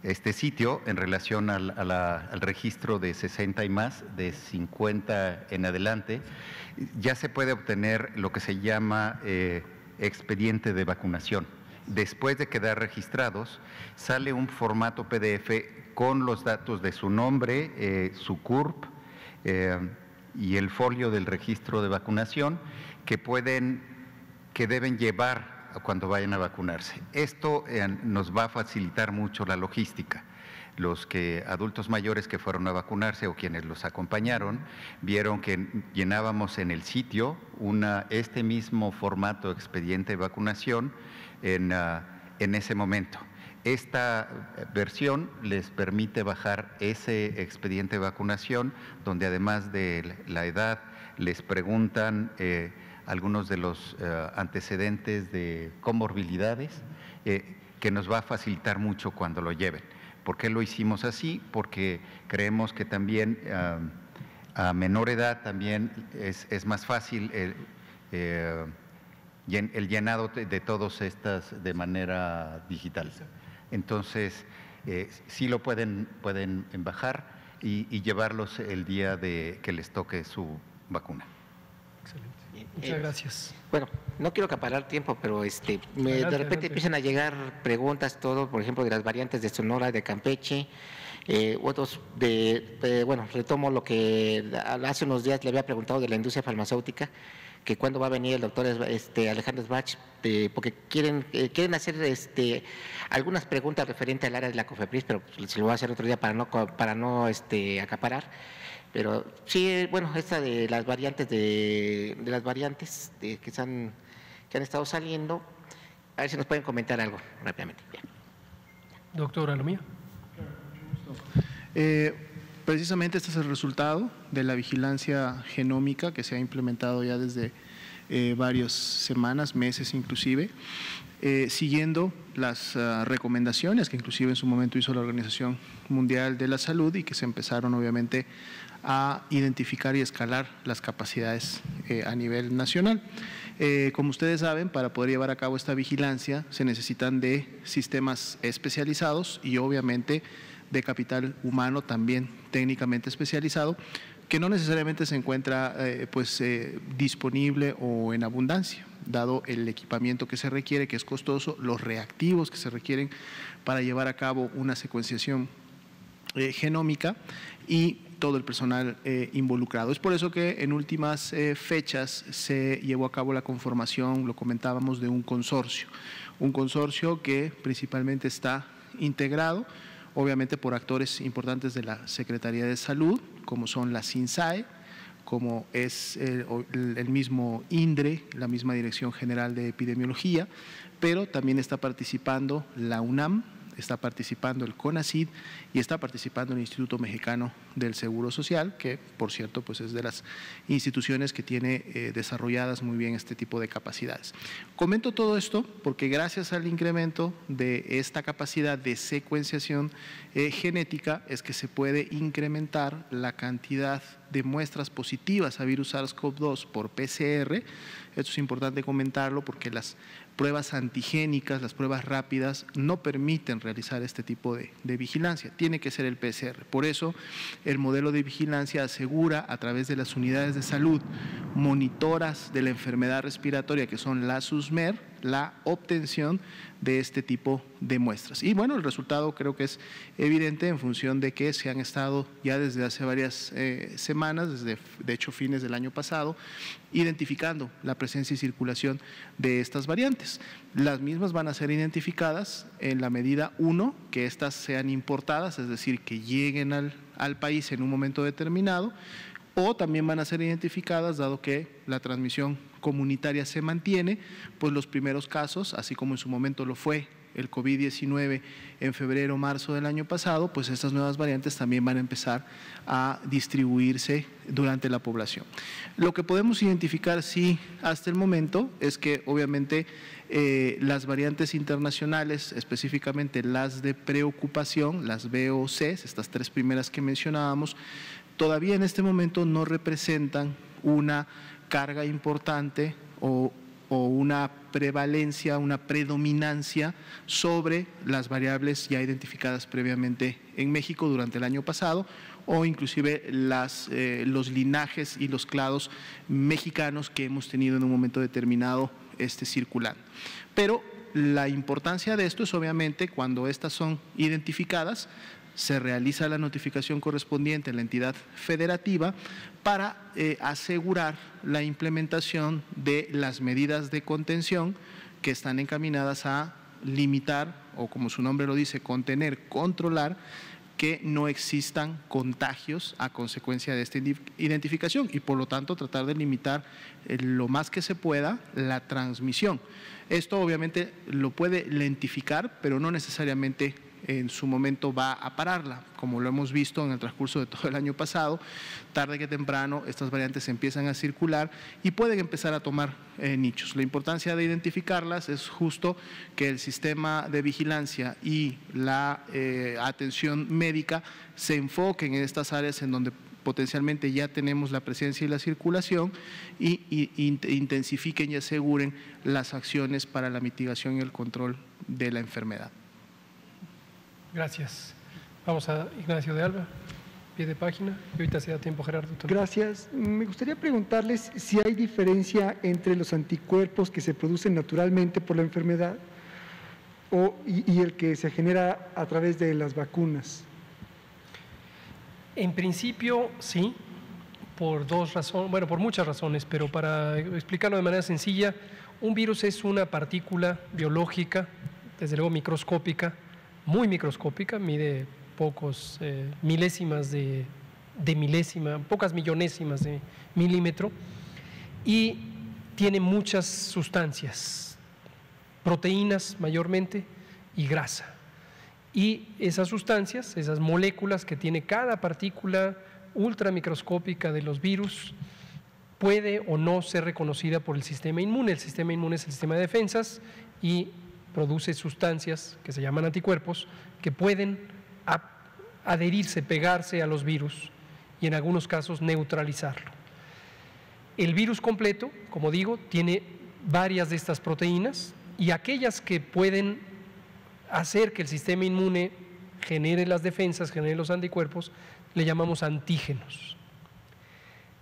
este sitio en relación al, a la, al registro de sesenta y más, de cincuenta en adelante. Ya se puede obtener lo que se llama eh, expediente de vacunación. Después de quedar registrados, sale un formato P D F con los datos de su nombre, eh, su C U R P eh, y el folio del registro de vacunación que pueden, que deben llevar cuando vayan a vacunarse. Esto eh, nos va a facilitar mucho la logística. Los que adultos mayores que fueron a vacunarse o quienes los acompañaron vieron que llenábamos en el sitio una, este mismo formato expediente de vacunación en, uh, en ese momento. Esta versión les permite bajar ese expediente de vacunación donde además de la edad les preguntan eh, algunos de los eh, antecedentes de comorbilidades eh, que nos va a facilitar mucho cuando lo lleven. ¿Por qué lo hicimos así? Porque creemos que también eh, a menor edad también es, es más fácil el, eh, el llenado de todas estas de manera digital. Entonces, eh, sí lo pueden, pueden bajar y, y llevarlos el día de que les toque su vacuna. Excelente. Muchas gracias. Eh, bueno, no quiero acaparar tiempo, pero este, me, adelante, de repente adelante. Empiezan a llegar preguntas, todo, por ejemplo, de las variantes de Sonora, de Campeche, eh, otros de, de, bueno, retomo lo que hace unos días le había preguntado de la industria farmacéutica, que cuándo va a venir el doctor este, Alejandro Bach, de, porque quieren eh, quieren hacer este, algunas preguntas referentes al área de la COFEPRIS, pero se lo voy a hacer otro día para no, para no este, acaparar. Pero sí, bueno, esta de las variantes de, de las variantes de, que, están, que han estado saliendo, a ver si nos pueden comentar algo rápidamente. Doctor Alomía. Eh, precisamente este es el resultado de la vigilancia genómica que se ha implementado ya desde eh, varias semanas, meses inclusive, eh, siguiendo las uh, recomendaciones que inclusive en su momento hizo la Organización Mundial de la Salud y que se empezaron obviamente a identificar y escalar las capacidades eh, a nivel nacional. Eh, como ustedes saben, para poder llevar a cabo esta vigilancia se necesitan de sistemas especializados y obviamente de capital humano también técnicamente especializado, que no necesariamente se encuentra eh, pues, eh, disponible o en abundancia, dado el equipamiento que se requiere, que es costoso, los reactivos que se requieren para llevar a cabo una secuenciación eh, genómica y todo el personal eh, involucrado. Es por eso que en últimas eh, fechas se llevó a cabo la conformación, lo comentábamos, de un consorcio, un consorcio que principalmente está integrado, obviamente, por actores importantes de la Secretaría de Salud, como son la SINSAE, como es el, el mismo INDRE, la misma Dirección General de Epidemiología, pero también está participando la UNAM, está participando el Conacyt y está participando el Instituto Mexicano del Seguro Social, que por cierto pues es de las instituciones que tiene eh, desarrolladas muy bien este tipo de capacidades. Comento todo esto porque gracias al incremento de esta capacidad de secuenciación eh, genética es que se puede incrementar la cantidad de muestras positivas a virus SARS CoV dos por P C R. Esto es importante comentarlo porque las pruebas antigénicas, las pruebas rápidas no permiten realizar este tipo de, de vigilancia, tiene que ser el P C R. Por eso el modelo de vigilancia asegura a través de las unidades de salud monitoras de la enfermedad respiratoria, que son las USMER, la obtención de este tipo de muestras. Y bueno, el resultado creo que es evidente en función de que se han estado ya desde hace varias eh, semanas, desde de hecho fines del año pasado, identificando la presencia y circulación de estas variantes. Las mismas van a ser identificadas en la medida uno, que éstas sean importadas, es decir, que lleguen al, al país en un momento determinado, o también van a ser identificadas, dado que la transmisión comunitaria se mantiene, pues los primeros casos, así como en su momento lo fue el COVID diecinueve en febrero, marzo del año pasado, pues estas nuevas variantes también van a empezar a distribuirse durante la población. Lo que podemos identificar, sí, hasta el momento, es que obviamente eh, las variantes internacionales, específicamente las de preocupación, las B O Cs, estas tres primeras que mencionábamos, todavía en este momento no representan una carga importante o o una prevalencia, una predominancia sobre las variables ya identificadas previamente en México durante el año pasado, o inclusive las, eh, los linajes y los clados mexicanos que hemos tenido en un momento determinado este, circulando. Pero la importancia de esto es obviamente cuando estas son identificadas, se realiza la notificación correspondiente en la entidad federativa para eh, asegurar la implementación de las medidas de contención que están encaminadas a limitar, o como su nombre lo dice, contener, controlar, que no existan contagios a consecuencia de esta identificación y por lo tanto tratar de limitar lo más que se pueda la transmisión. Esto obviamente lo puede lentificar, pero no necesariamente en su momento va a pararla, como lo hemos visto en el transcurso de todo el año pasado. Tarde que temprano estas variantes empiezan a circular y pueden empezar a tomar eh, nichos. La importancia de identificarlas es justo que el sistema de vigilancia y la eh, atención médica se enfoquen en estas áreas en donde potencialmente ya tenemos la presencia y la circulación y, y, y intensifiquen y aseguren las acciones para la mitigación y el control de la enfermedad. Gracias. Vamos a Ignacio de Alba, pie de página, y ahorita se da tiempo Gerardo. Gracias. Me gustaría preguntarles si hay diferencia entre los anticuerpos que se producen naturalmente por la enfermedad o, y, y el que se genera a través de las vacunas. En principio, sí, por dos razones, bueno, por muchas razones, pero para explicarlo de manera sencilla, un virus es una partícula biológica, desde luego microscópica, muy microscópica, mide pocos eh, milésimas de, de milésima, pocas millonésimas de milímetro y tiene muchas sustancias, proteínas mayormente y grasa. Y esas sustancias, esas moléculas que tiene cada partícula ultramicroscópica de los virus puede o no ser reconocida por el sistema inmune. El sistema inmune es el sistema de defensas y produce sustancias que se llaman anticuerpos que pueden adherirse, pegarse a los virus y en algunos casos neutralizarlo. El virus completo, como digo, tiene varias de estas proteínas y aquellas que pueden hacer que el sistema inmune genere las defensas, genere los anticuerpos, le llamamos antígenos.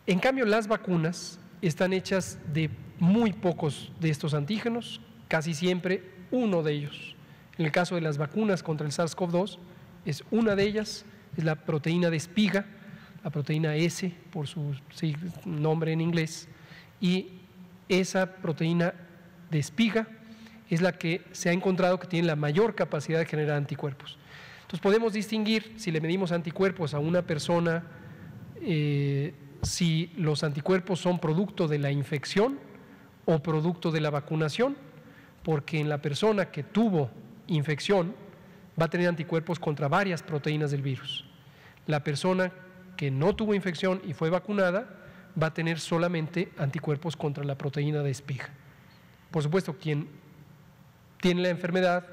En cambio, las vacunas están hechas de muy pocos de estos antígenos, casi siempre uno de ellos. En el caso de las vacunas contra el SARS CoV dos, es una de ellas, es la proteína de espiga, la proteína S por su nombre en inglés, y esa proteína de espiga es la que se ha encontrado que tiene la mayor capacidad de generar anticuerpos. Entonces podemos distinguir si le medimos anticuerpos a una persona, eh, si los anticuerpos son producto de la infección o producto de la vacunación, porque en la persona que tuvo infección va a tener anticuerpos contra varias proteínas del virus. La persona que no tuvo infección y fue vacunada va a tener solamente anticuerpos contra la proteína de espiga. Por supuesto, quien tiene la enfermedad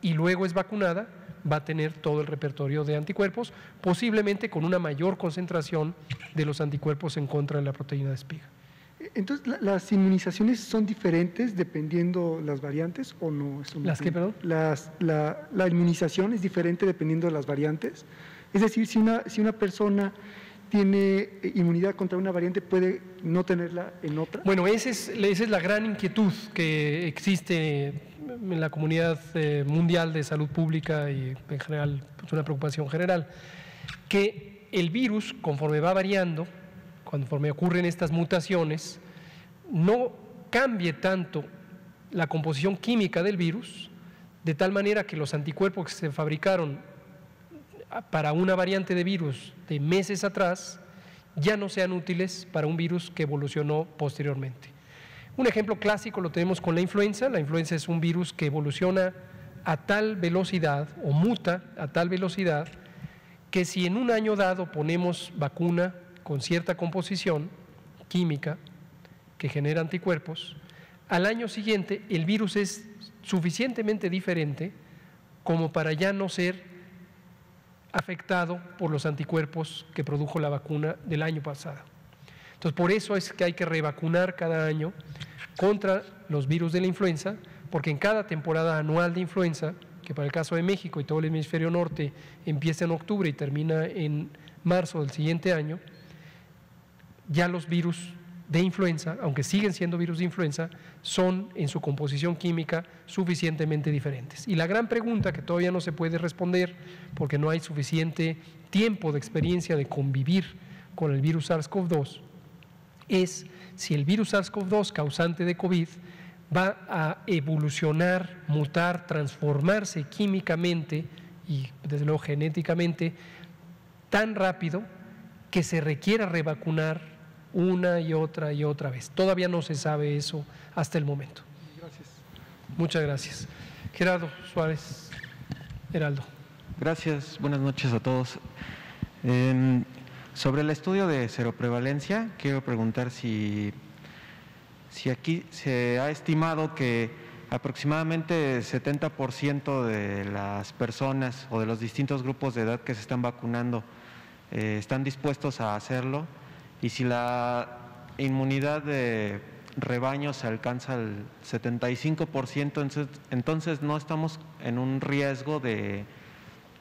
y luego es vacunada va a tener todo el repertorio de anticuerpos, posiblemente con una mayor concentración de los anticuerpos en contra de la proteína de espiga. Entonces, ¿las inmunizaciones son diferentes dependiendo las variantes o no? ¿Las qué, perdón? Las, la, la inmunización es diferente dependiendo de las variantes. Es decir, si una, si una persona tiene inmunidad contra una variante, ¿puede no tenerla en otra? Bueno, esa es, esa es la gran inquietud que existe en la comunidad mundial de salud pública y en general, pues una preocupación general, que el virus, conforme va variando, conforme ocurren estas mutaciones, no cambie tanto la composición química del virus, de tal manera que los anticuerpos que se fabricaron para una variante de virus de meses atrás ya no sean útiles para un virus que evolucionó posteriormente. Un ejemplo clásico lo tenemos con la influenza. La influenza es un virus que evoluciona a tal velocidad o muta a tal velocidad que si en un año dado ponemos vacuna con cierta composición química que genera anticuerpos, al año siguiente el virus es suficientemente diferente como para ya no ser afectado por los anticuerpos que produjo la vacuna del año pasado. Entonces, por eso es que hay que revacunar cada año contra los virus de la influenza, porque en cada temporada anual de influenza, que para el caso de México y todo el hemisferio norte empieza en octubre y termina en marzo del siguiente año, ya los virus de influenza, aunque siguen siendo virus de influenza, son en su composición química suficientemente diferentes. Y la gran pregunta que todavía no se puede responder, porque no hay suficiente tiempo de experiencia de convivir con el virus SARS-CoV dos, es si el virus SARS-CoV dos causante de COVID va a evolucionar, mutar, transformarse químicamente y desde luego genéticamente tan rápido que se requiera revacunar una y otra y otra vez. Todavía no se sabe eso hasta el momento. Gracias. Muchas gracias. Gerardo Suárez, Heraldo. Gracias, buenas noches a todos. Eh, sobre el estudio de seroprevalencia, quiero preguntar si, si aquí se ha estimado que aproximadamente el setenta por ciento de las personas o de los distintos grupos de edad que se están vacunando eh, están dispuestos a hacerlo, y si la inmunidad de rebaño se alcanza al setenta y cinco por ciento, entonces no estamos en un riesgo de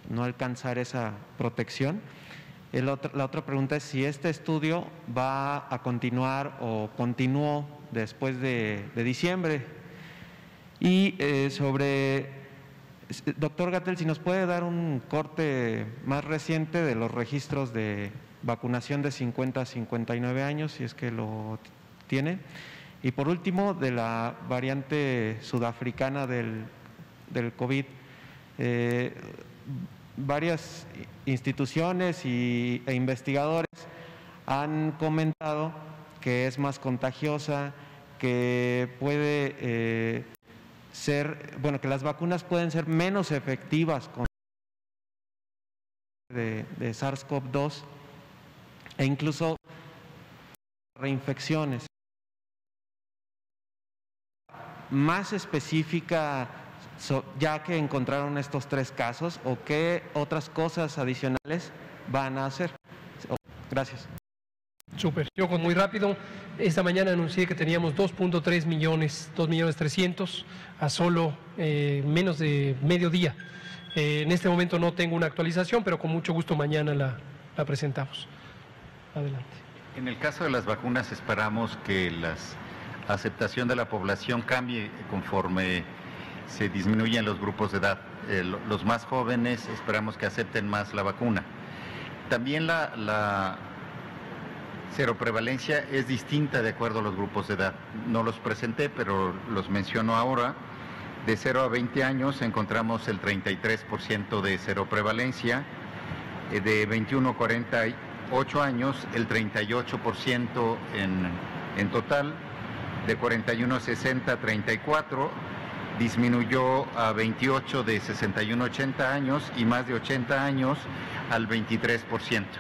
no alcanzar esa protección. El otro, la otra pregunta es si este estudio va a continuar o continuó después de, de diciembre. Y eh, sobre… Doctor Gatell, si nos puede dar un corte más reciente de los registros de vacunación de cincuenta a cincuenta y nueve años, si es que lo tiene. Y por último, de la variante sudafricana del, del COVID. Eh, varias instituciones y, e investigadores han comentado que es más contagiosa, que puede eh, ser, bueno, que las vacunas pueden ser menos efectivas con de, de SARS-CoV dos. E incluso reinfecciones. Más específica, ya que encontraron estos tres casos, ¿o qué otras cosas adicionales van a hacer? Gracias. Súper. Yo con muy rápido, esta mañana anuncié que teníamos dos punto tres millones, dos millones trescientos a solo eh, menos de mediodía. Eh, en este momento no tengo una actualización, pero con mucho gusto mañana la, la presentamos. Adelante. En el caso de las vacunas esperamos que la aceptación de la población cambie conforme se disminuyen los grupos de edad. Eh, los más jóvenes esperamos que acepten más la vacuna. También la, la seroprevalencia es distinta de acuerdo a los grupos de edad. No los presenté, pero los menciono ahora. De cero a veinte años encontramos el treinta y tres por ciento de seroprevalencia, eh, de veintiuno a cuarenta y ocho años, el treinta y ocho por ciento en, en total, de cuarenta y uno a sesenta, treinta y cuatro, disminuyó a veintiocho de sesenta y uno a ochenta años y más de ochenta años al veintitrés por ciento.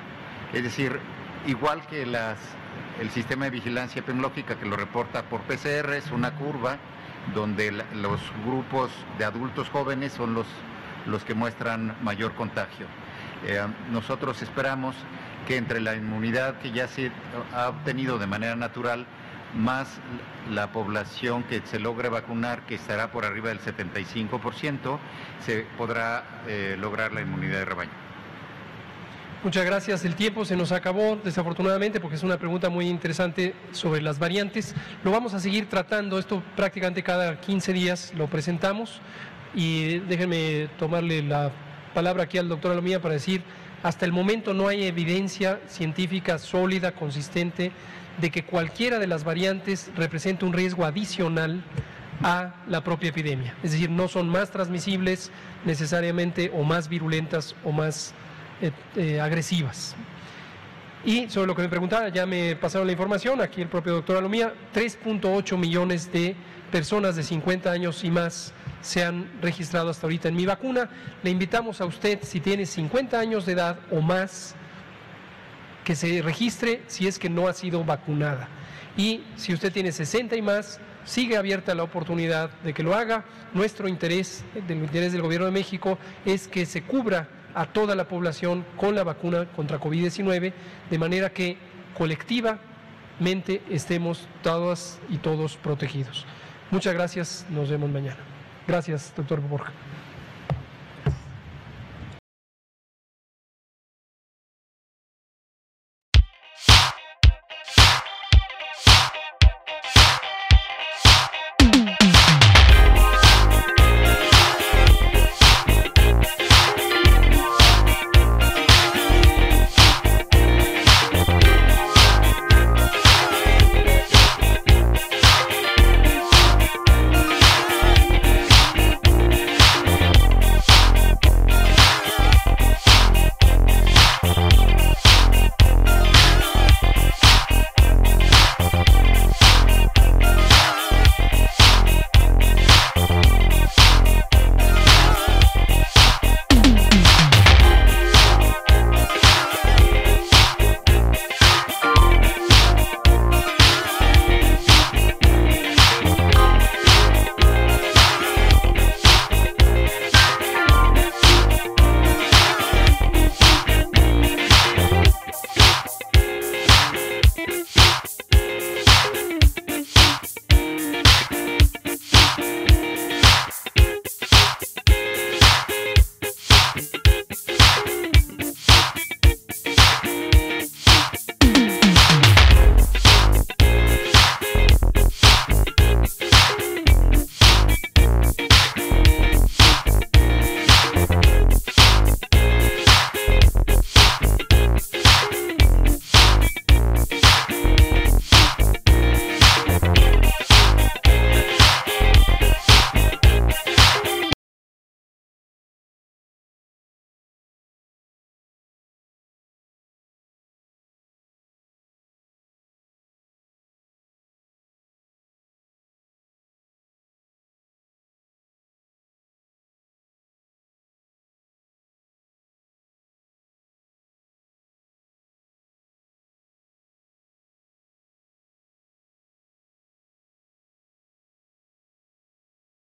Es decir, igual que las, el sistema de vigilancia epidemiológica que lo reporta por P C R, es una curva donde la, los grupos de adultos jóvenes son los, los que muestran mayor contagio. Eh, nosotros esperamos que entre la inmunidad que ya se ha obtenido de manera natural, más la población que se logre vacunar, que estará por arriba del setenta y cinco por ciento, se podrá eh, lograr la inmunidad de rebaño. Muchas gracias. El tiempo se nos acabó, desafortunadamente, porque es una pregunta muy interesante sobre las variantes. Lo vamos a seguir tratando, esto prácticamente cada quince días lo presentamos, y déjenme tomarle la palabra aquí al doctor Alomía para decir, hasta el momento no hay evidencia científica sólida, consistente, de que cualquiera de las variantes represente un riesgo adicional a la propia epidemia. Es decir, no son más transmisibles necesariamente, o más virulentas, o más eh, eh, agresivas. Y sobre lo que me preguntaba, ya me pasaron la información, aquí el propio doctor Alomía, tres punto ocho millones de personas de cincuenta años y más se han registrado hasta ahorita en Mi Vacuna. Le invitamos a usted, si tiene cincuenta años de edad o más, que se registre si es que no ha sido vacunada. Y si usted tiene sesenta y más, sigue abierta la oportunidad de que lo haga. Nuestro interés, el interés del Gobierno de México, es que se cubra a toda la población con la vacuna contra COVID diecinueve, de manera que colectivamente estemos todas y todos protegidos. Muchas gracias, nos vemos mañana. Gracias, doctor Borja.